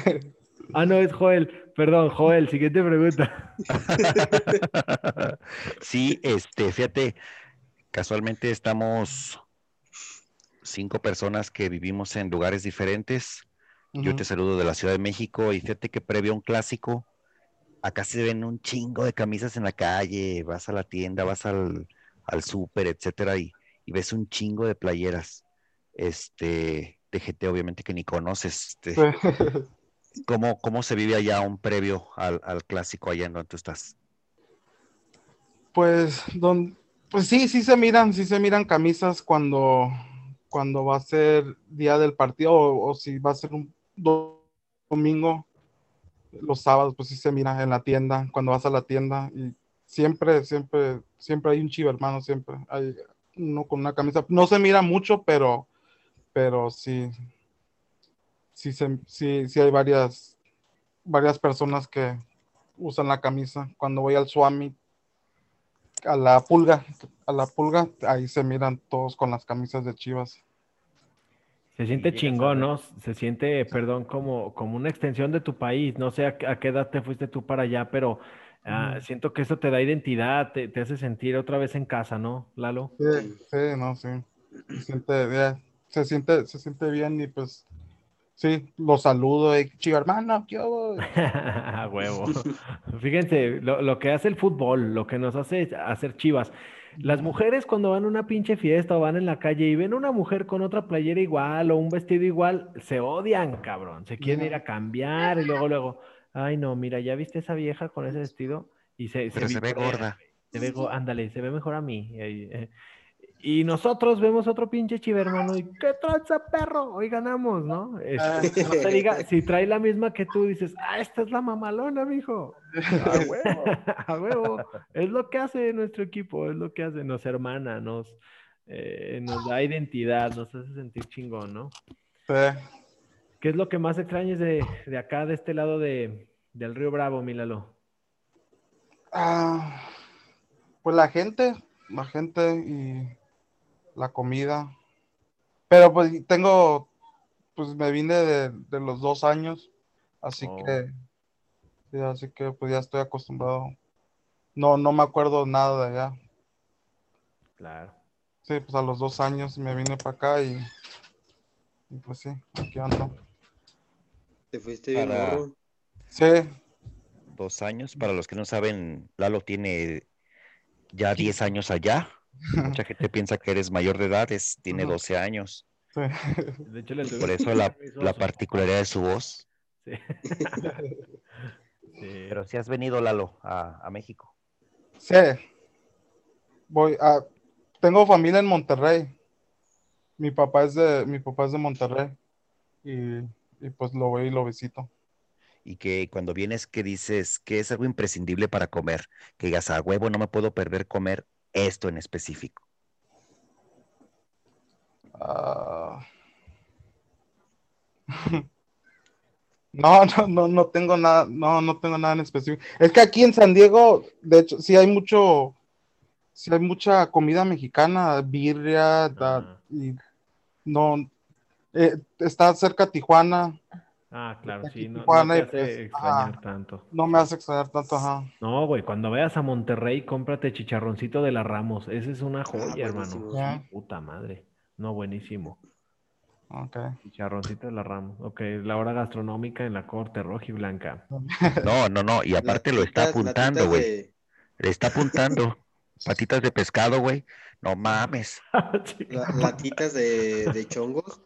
Okay. Ah, no, es Joel. Perdón, Joel, siguiente pregunta. Sí, fíjate, casualmente estamos 5 personas que vivimos en lugares diferentes. Uh-huh. Yo te saludo de la Ciudad de México y fíjate que previo a un clásico, acá se ven un chingo de camisas en la calle, vas a la tienda, vas al súper, etcétera, y ves un chingo de playeras, de gente obviamente que ni conoces. ¿Cómo se vive allá un previo al clásico allá en donde tú estás? Pues sí se miran camisas cuando va a ser día del partido o si va a ser un domingo, los sábados, pues sí se mira en la tienda, cuando vas a la tienda, y siempre hay un chivo, hermano, siempre hay uno con una camisa. No se mira mucho, pero sí hay varias personas que usan la camisa. Cuando voy al Swami, a la pulga, ahí se miran todos con las camisas de Chivas. Se siente chingón, ¿no? Se siente, perdón, como una extensión de tu país. No sé a qué edad te fuiste tú para allá, pero siento que eso te da identidad, te hace sentir otra vez en casa, ¿no, Lalo? Sí. Se siente bien y pues, sí, los saludo. Y, chico, hermano, ¿qué hago? A huevo. Fíjense, lo que hace el fútbol, lo que nos hace hacer Chivas. Las mujeres cuando van a una pinche fiesta o van en la calle y ven una mujer con otra playera igual o un vestido igual, se odian, cabrón. Se quieren ir a cambiar y luego, ay no, mira, ya viste esa vieja con ese vestido y se ve gorda. Ándale, se ve mejor a mí. Y nosotros vemos otro pinche chiva, hermano, y qué tranza, perro, hoy ganamos, ¿no? No te diga, si trae la misma que tú, dices, esta es la mamalona, mijo. A huevo, a huevo. Es lo que hace nuestro equipo, es lo que hace, nos hermana, nos da identidad, nos hace sentir chingón, ¿no? Sí. ¿Qué es lo que más extrañas de acá, de este lado del Río Bravo, Milalo? Pues la gente y la comida, pero pues me vine de los 2 años, así que pues ya estoy acostumbrado, no me acuerdo nada de allá. Claro. Sí, pues a los 2 años me vine para acá y pues sí, aquí ando. ¿Te fuiste bien, Lalo? Sí. 2 años, para los que no saben, Lalo tiene ya 10 años allá. Mucha gente piensa que eres mayor de edad, tiene 12 años. Sí. De hecho, por eso la particularidad de su voz. Sí. Sí. Pero sí has venido, Lalo, a México. Sí. Tengo familia en Monterrey. Mi papá es de Monterrey. Y pues lo voy y lo visito. Y que cuando vienes, que dices que es algo imprescindible para comer, que digas, a huevo, no me puedo perder comer esto en específico. No tengo nada, no tengo nada en específico. Es que aquí en San Diego, de hecho, sí hay mucha comida mexicana, birria, y no está cerca Tijuana. Ah, claro, sí, no, no te hace extrañar tanto. No me hace extrañar tanto, ajá. No, güey, cuando vayas a Monterrey, cómprate chicharroncito de la Ramos. Esa es una joya, hermano. Yeah. Puta madre. No, buenísimo. Ok. Chicharroncito de la Ramos. Ok, la hora gastronómica en la corte roja y blanca. No. Y aparte lo está apuntando, güey. Le está apuntando. Patitas de pescado, güey. No mames. Latitas de chongos.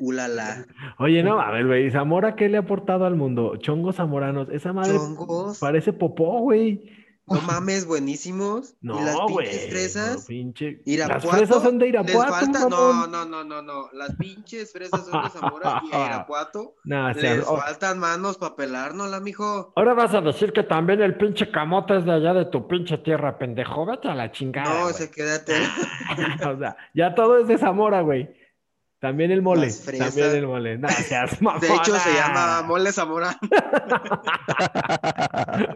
Ulala. Oye, no, a ver, güey, ¿Zamora qué le ha aportado al mundo? Chongos zamoranos, esa madre ¿Chongos? Parece popó, güey. No mames, buenísimos. No, ¿y las pinches fresas? No, pinche... ¿Las fresas son de Irapuato? ¿Les falta? No. Las pinches fresas son de Zamora y a Irapuato faltan manos para pelárnosla, mijo. Ahora vas a decir que también el pinche camote es de allá de tu pinche tierra, pendejo. Vete a la chingada, no, güey. Quédate. O sea, ya todo es de Zamora, güey. También el mole, No, seas mamona. De hecho, se llama mole zamorano.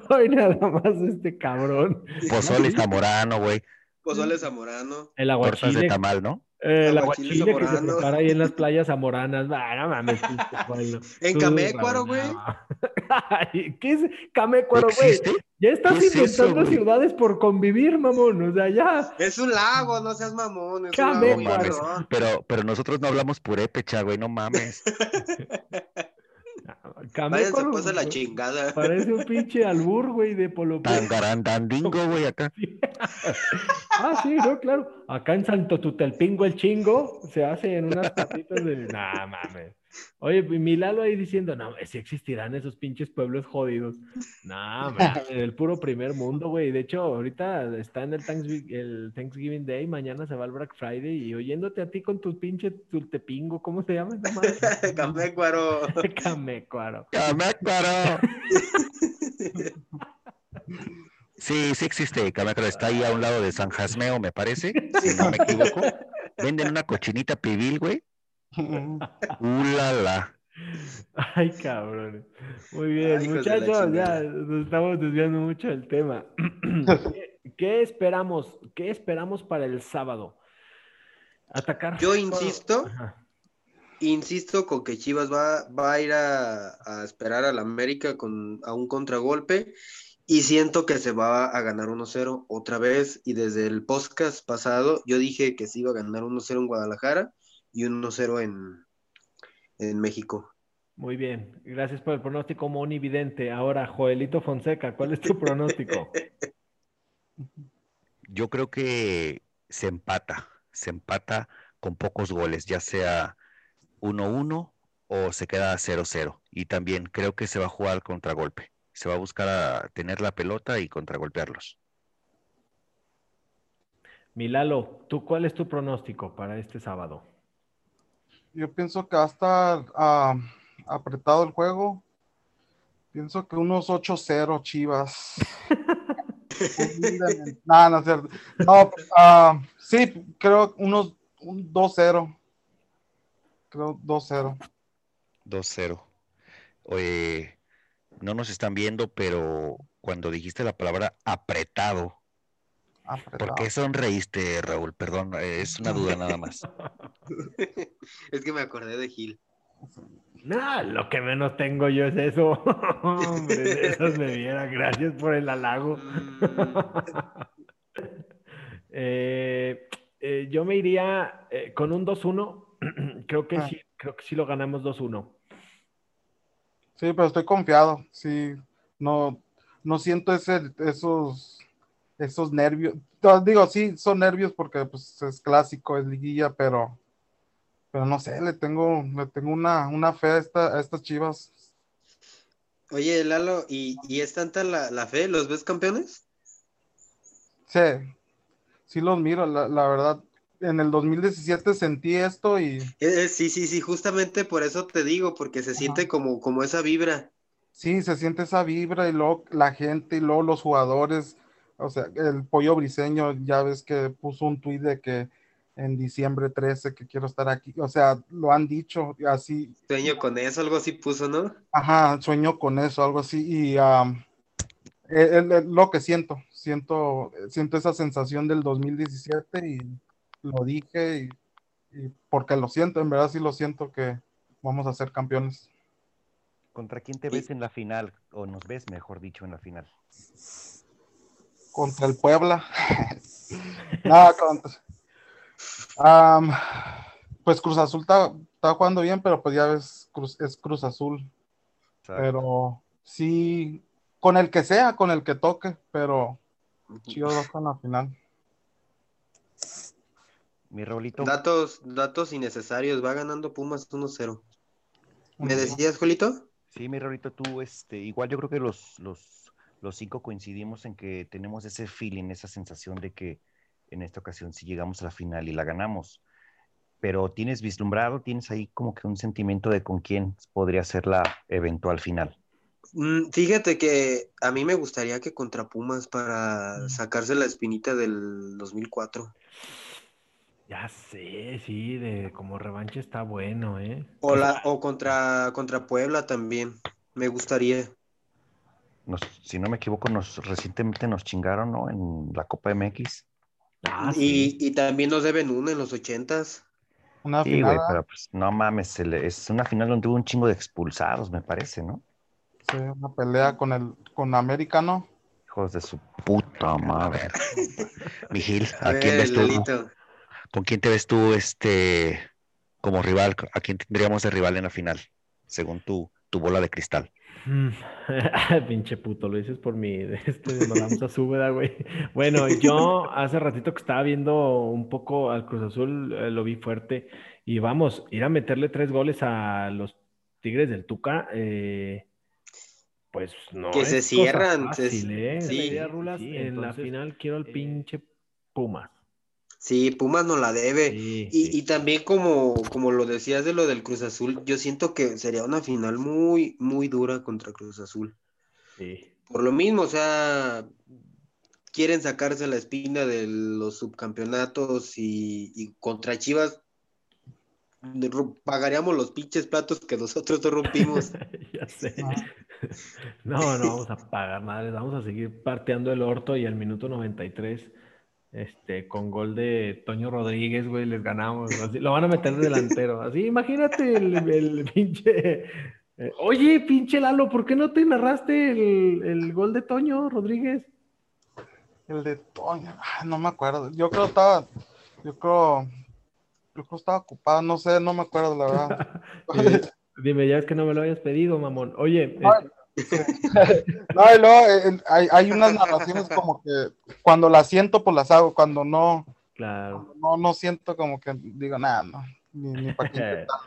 Hoy nada más este cabrón. Pozole zamorano, güey. Pozole zamorano. El aguachile. Tortas de tamal, ¿no? El aguachile zamorano. Que se prepara ahí en las playas zamoranas. Bah, no mames. En Camécuaro, güey. ¿Qué es Camécuaro, güey? Ya estás inventando ciudades por convivir, mamón, o sea, ya. Es un lago, no seas mamón, es un lago. No, pero nosotros no hablamos purépecha, güey, no mames. Váyanse pues a la chingada. Parece un pinche albur, güey, de polo. Tangarandandingo, güey, acá. Ah, sí, no, claro. Acá en Santo Tutelpingo el chingo se hace en unas patitas de... Nah, mames. Oye, mi Lalo ahí diciendo, no, si existirán esos pinches pueblos jodidos. No, man, el puro primer mundo, güey. De hecho, ahorita está en el Thanksgiving Day, mañana se va el Black Friday y oyéndote a ti con tu pinche tultepingo, ¿cómo se llama esa madre? Camécuaro. Sí, sí existe, Camécuaro. Está ahí a un lado de San Jasmeo, me parece, si no me equivoco. Venden una cochinita pibil, güey. Ulala. Ay, cabrón. Muy bien, ay, muchachos, ya nos estamos desviando mucho del tema. ¿Qué esperamos? ¿Qué esperamos para el sábado? Atacar. Yo insisto con que Chivas va a ir a esperar al América a un contragolpe y siento que se va a ganar 1-0 otra vez, y desde el podcast pasado yo dije que se iba a ganar 1-0 en Guadalajara y 1-0 en México. Muy bien, gracias por el pronóstico, Moni Vidente. Ahora, Joelito Fonseca, ¿cuál es tu pronóstico? Yo creo que se empata con pocos goles, ya sea 1-1 o se queda 0-0, y también creo que se va a jugar al contragolpe, se va a buscar a tener la pelota y contragolpearlos. Milalo, ¿tú cuál es tu pronóstico para este sábado? Yo pienso que va a estar apretado el juego. Pienso que unos 8-0 Chivas. No es cierto. Sí, creo unos 2-0. Creo 2-0. 2-0. Oye, no nos están viendo, pero cuando dijiste la palabra apretado. ¿Por qué sonreíste, Raúl? Perdón, es una duda nada más. Es que me acordé de Gil. Nah, lo que menos tengo yo es eso. Hombre, de esas me viera. Gracias por el halago. Yo me iría con un 2-1. Creo que sí lo ganamos 2-1. Sí, pero estoy confiado. Sí, no siento esos nervios. Digo, sí, son nervios porque pues es clásico, es liguilla, pero no sé, le tengo una fe a estas Chivas. Oye, Lalo, ¿y es tanta la fe? ¿Los ves campeones? Sí los miro, la verdad. En el 2017 sentí esto y... Sí, justamente por eso te digo, porque se siente como esa vibra. Sí, se siente esa vibra y luego la gente y luego los jugadores... O sea, el Pollo Briseño, ya ves que puso un tuit de que en diciembre 13 que quiero estar aquí. O sea, lo han dicho así. Sueño con eso, algo así puso, ¿no? Ajá, sueño con eso, algo así. Y lo que siento esa sensación del 2017 y lo dije y porque lo siento, en verdad sí lo siento que vamos a ser campeones. ¿Contra quién te ves en la final? O nos ves, mejor dicho, en la final. Contra el Puebla. No, contra... pues Cruz Azul está jugando bien, pero pues ya ves, es Cruz Azul. Exacto. Pero sí, con el que sea, con el que toque, pero Chivas va hasta la final. Mi Raulito. Datos innecesarios, va ganando Pumas 1-0. ¿Me decías, Jolito? Sí, mi Raulito, tú, igual yo creo que los cinco coincidimos en que tenemos ese feeling, esa sensación de que en esta ocasión sí llegamos a la final y la ganamos. Pero ¿tienes vislumbrado, tienes ahí como que un sentimiento de con quién podría ser la eventual final? Fíjate que a mí me gustaría que contra Pumas para sacarse la espinita del 2004. Ya sé, sí, de como revancha está bueno, ¿eh? O contra Puebla también, me gustaría. Si no me equivoco, recientemente nos chingaron, ¿no? En la Copa MX. Ah, sí. Y también nos deben una en los 80s. Una sí, final. Güey, pero pues no mames, es una final donde hubo un chingo de expulsados, me parece, ¿no? Sí, una pelea con América, ¿no? Hijos de su puta madre. Vigil, ¿a quién ves tú? Lelito. ¿Con quién te ves tú como rival? ¿A quién tendríamos de rival en la final? Según tu bola de cristal. Pinche puto, lo dices por mi malamza súbeda, güey. Bueno, yo hace ratito que estaba viendo un poco al Cruz Azul, lo vi fuerte. Y vamos, ir a meterle 3 goles a los Tigres del Tuca, pues no. Que se cierran. Fácil, sí, Rulas, sí, en la final quiero al pinche Puma. Sí, Pumas no la debe. Sí, y también como lo decías de lo del Cruz Azul, yo siento que sería una final muy, muy dura contra Cruz Azul. Sí. Por lo mismo, o sea, quieren sacarse la espina de los subcampeonatos y contra Chivas pagaríamos los pinches platos que nosotros no rompimos. Ya sé. No vamos a pagar madres, vamos a seguir parteando el orto y al minuto 93... con gol de Toño Rodríguez, güey, les ganamos. Así, lo van a meter de delantero. Así, imagínate el pinche... Oye, pinche Lalo, ¿por qué no te narraste el gol de Toño Rodríguez? El de Toño, no me acuerdo. Yo creo estaba ocupado, no sé, no me acuerdo, la verdad. Dime, ya es que no me lo hayas pedido, mamón. Oye... No, y luego hay unas narraciones como que cuando las siento pues las hago, cuando no, claro. Cuando no siento como que digo nada, no, ni para qué intentar.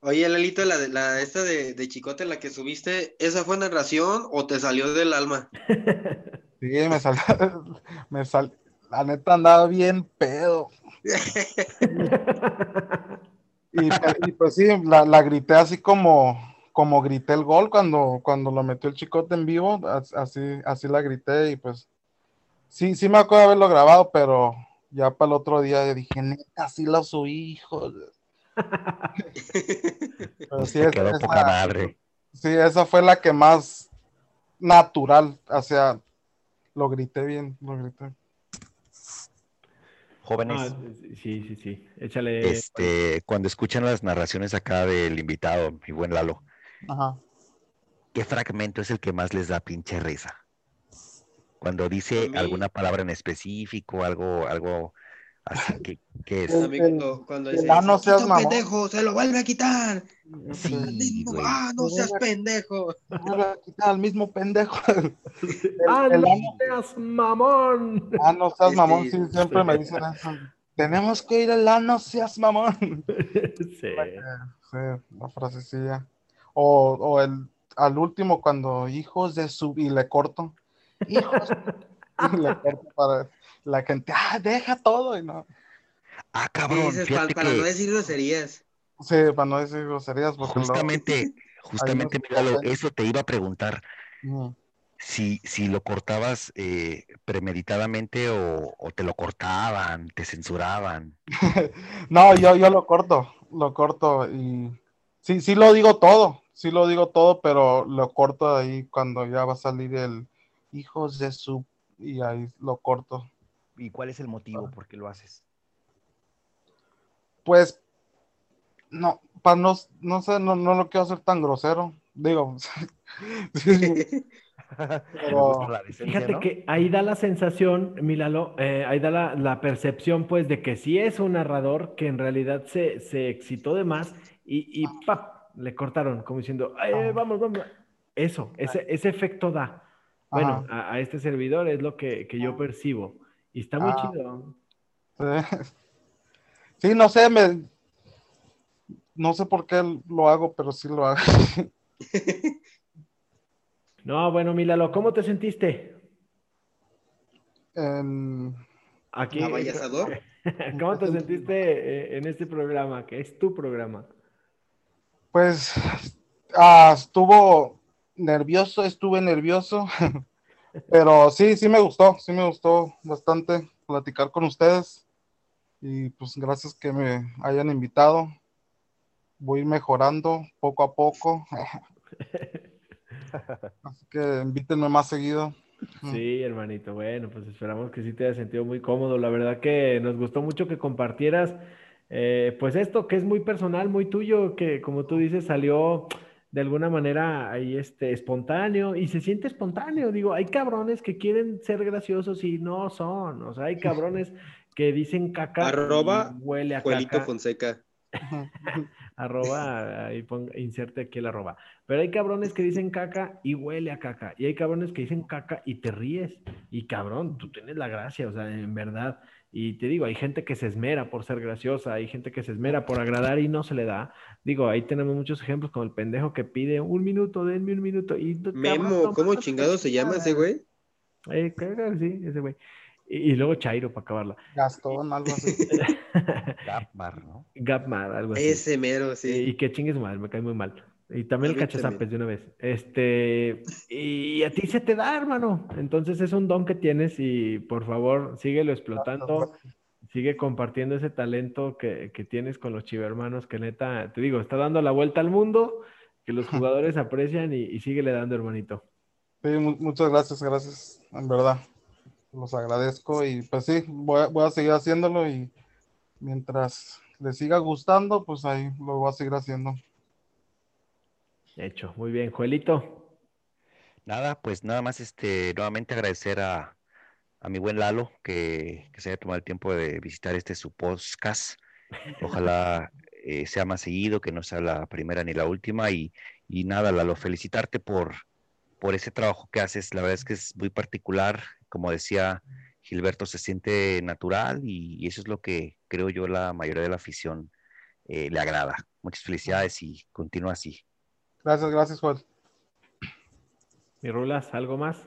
Oye, Lalito, la esta de Chicote, la que subiste, ¿esa fue narración o te salió del alma? Sí, me salió, la neta andaba bien pedo. y pues sí, la grité así como grité el gol cuando lo metió el Chicote en vivo, así la grité y pues sí me acuerdo de haberlo grabado, pero ya para el otro día dije, neta, sí lo subí, hijo. Pero sí, quedó poca madre. Sí, esa fue la que más natural, o sea, lo grité bien, Jóvenes. Ah, sí, échale. Cuando escuchan las narraciones acá del invitado, mi buen Lalo, ajá, ¿qué fragmento es el que más les da pinche risa? Cuando dice alguna palabra en específico, algo así, ¿qué es? Cuando dice, no seas pendejo, se lo vuelve a quitar. Sí, no seas pendejo. Se vuelve a quitar al mismo pendejo. No seas mamón. No seas mamón, sí, siempre me dicen eso. Tenemos que ir no seas mamón. Sí. La frasecilla. O al último cuando hijos de su... Y le corto. Hijos de... Y le corto para la gente. Deja todo y no. Cabrón. Dices, para no decir groserías. Sí, para no decir groserías. Justamente, míralo, eso te iba a preguntar. Mm. Si lo cortabas premeditadamente o te lo cortaban, te censuraban. No, yo lo corto y... Sí lo digo todo. Sí lo digo todo, pero lo corto ahí cuando ya va a salir el hijos de su... Y ahí lo corto. ¿Y cuál es el motivo por qué lo haces? Pues, no sé, no lo quiero hacer tan grosero. digo. Pero... Fíjate, ¿no? Que ahí da la sensación, Milalo, ahí da la percepción, pues, de que sí es un narrador que en realidad se excitó de más y ¡pap! Le cortaron, como diciendo, vamos. Eso, ese efecto da. Bueno, a este servidor es lo que yo percibo. Y está muy chido. Sí, no sé, no sé por qué lo hago, pero sí lo hago. No, bueno, Milalo, ¿cómo te sentiste? Aquí. ¿Abayazador? ¿Cómo te sentiste en este programa, que es tu programa? Pues, estuve nervioso, pero sí me gustó bastante platicar con ustedes y pues gracias que me hayan invitado. Voy mejorando poco a poco. Así que invítenme más seguido. Sí, hermanito, bueno, pues esperamos que sí te hayas sentido muy cómodo. La verdad que nos gustó mucho que compartieras pues esto que es muy personal, muy tuyo, que como tú dices salió de alguna manera ahí espontáneo, y se siente espontáneo. Digo, hay cabrones que quieren ser graciosos y no son, o sea, hay cabrones que dicen caca, huele a Juelito caca. Fonseca. Arroba, ahí inserte aquí el arroba. Pero hay cabrones que dicen caca y huele a caca, y hay cabrones que dicen caca y te ríes, y cabrón, tú tienes la gracia, o sea, en verdad. Y te digo, hay gente que se esmera por ser graciosa, hay gente que se esmera por agradar y no se le da. Digo, ahí tenemos muchos ejemplos, como el pendejo que pide denme un minuto. Y Memo, ¿cómo chingado se llama ese güey? Sí, ese güey. Y luego Chairo, para acabarla. Gastón, algo así. Gapmar, ¿no? Gapmar, algo así. Ese mero, sí. Y que chingue su madre, me cae muy mal. Y también el cachazapes de una vez. Y a ti se te da, hermano. Entonces es un don que tienes y por favor, síguelo explotando. Sigue compartiendo ese talento que tienes con los chivermanos, que neta, te digo, está dando la vuelta al mundo, que los jugadores aprecian y síguele dando, hermanito. Sí, muchas gracias, en verdad. Los agradezco y pues sí, voy a seguir haciéndolo y mientras le siga gustando, pues ahí lo voy a seguir haciendo. Hecho, muy bien, Joelito. Nada, pues nada más nuevamente agradecer a mi buen Lalo que se haya tomado el tiempo de visitar su podcast. Ojalá sea más seguido, que no sea la primera ni la última. Y nada, Lalo, felicitarte por ese trabajo que haces. La verdad es que es muy particular. Como decía Gilberto, se siente natural y eso es lo que creo yo la mayoría de la afición le agrada. Muchas felicidades y continúa así. Gracias, Juan. ¿Y Rulas, algo más?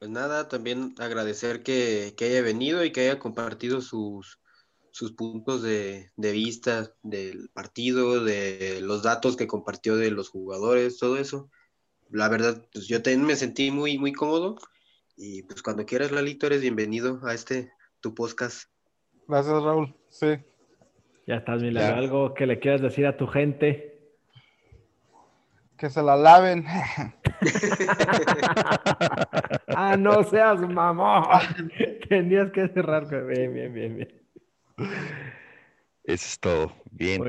Pues nada, también agradecer que haya venido y que haya compartido sus puntos de vista del partido, de los datos que compartió de los jugadores, todo eso. La verdad, pues yo también me sentí muy, muy cómodo y pues cuando quieras, Lalito, eres bienvenido a tu podcast. Gracias, Raúl. Sí. Ya estás, Milano. ¿Algo que le quieras decir a tu gente? Que se la laven. Ah, no seas mamón. Tenías que cerrar. Bien. Eso es todo. Bien.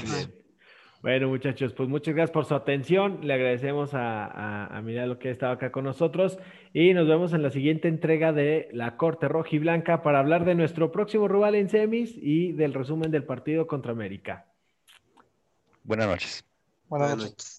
Bueno, muchachos, pues muchas gracias por su atención. Le agradecemos a Milalo que ha estado acá con nosotros. Y nos vemos en la siguiente entrega de La Corte Roja y Blanca para hablar de nuestro próximo rival en semis y del resumen del partido contra América. Buenas noches.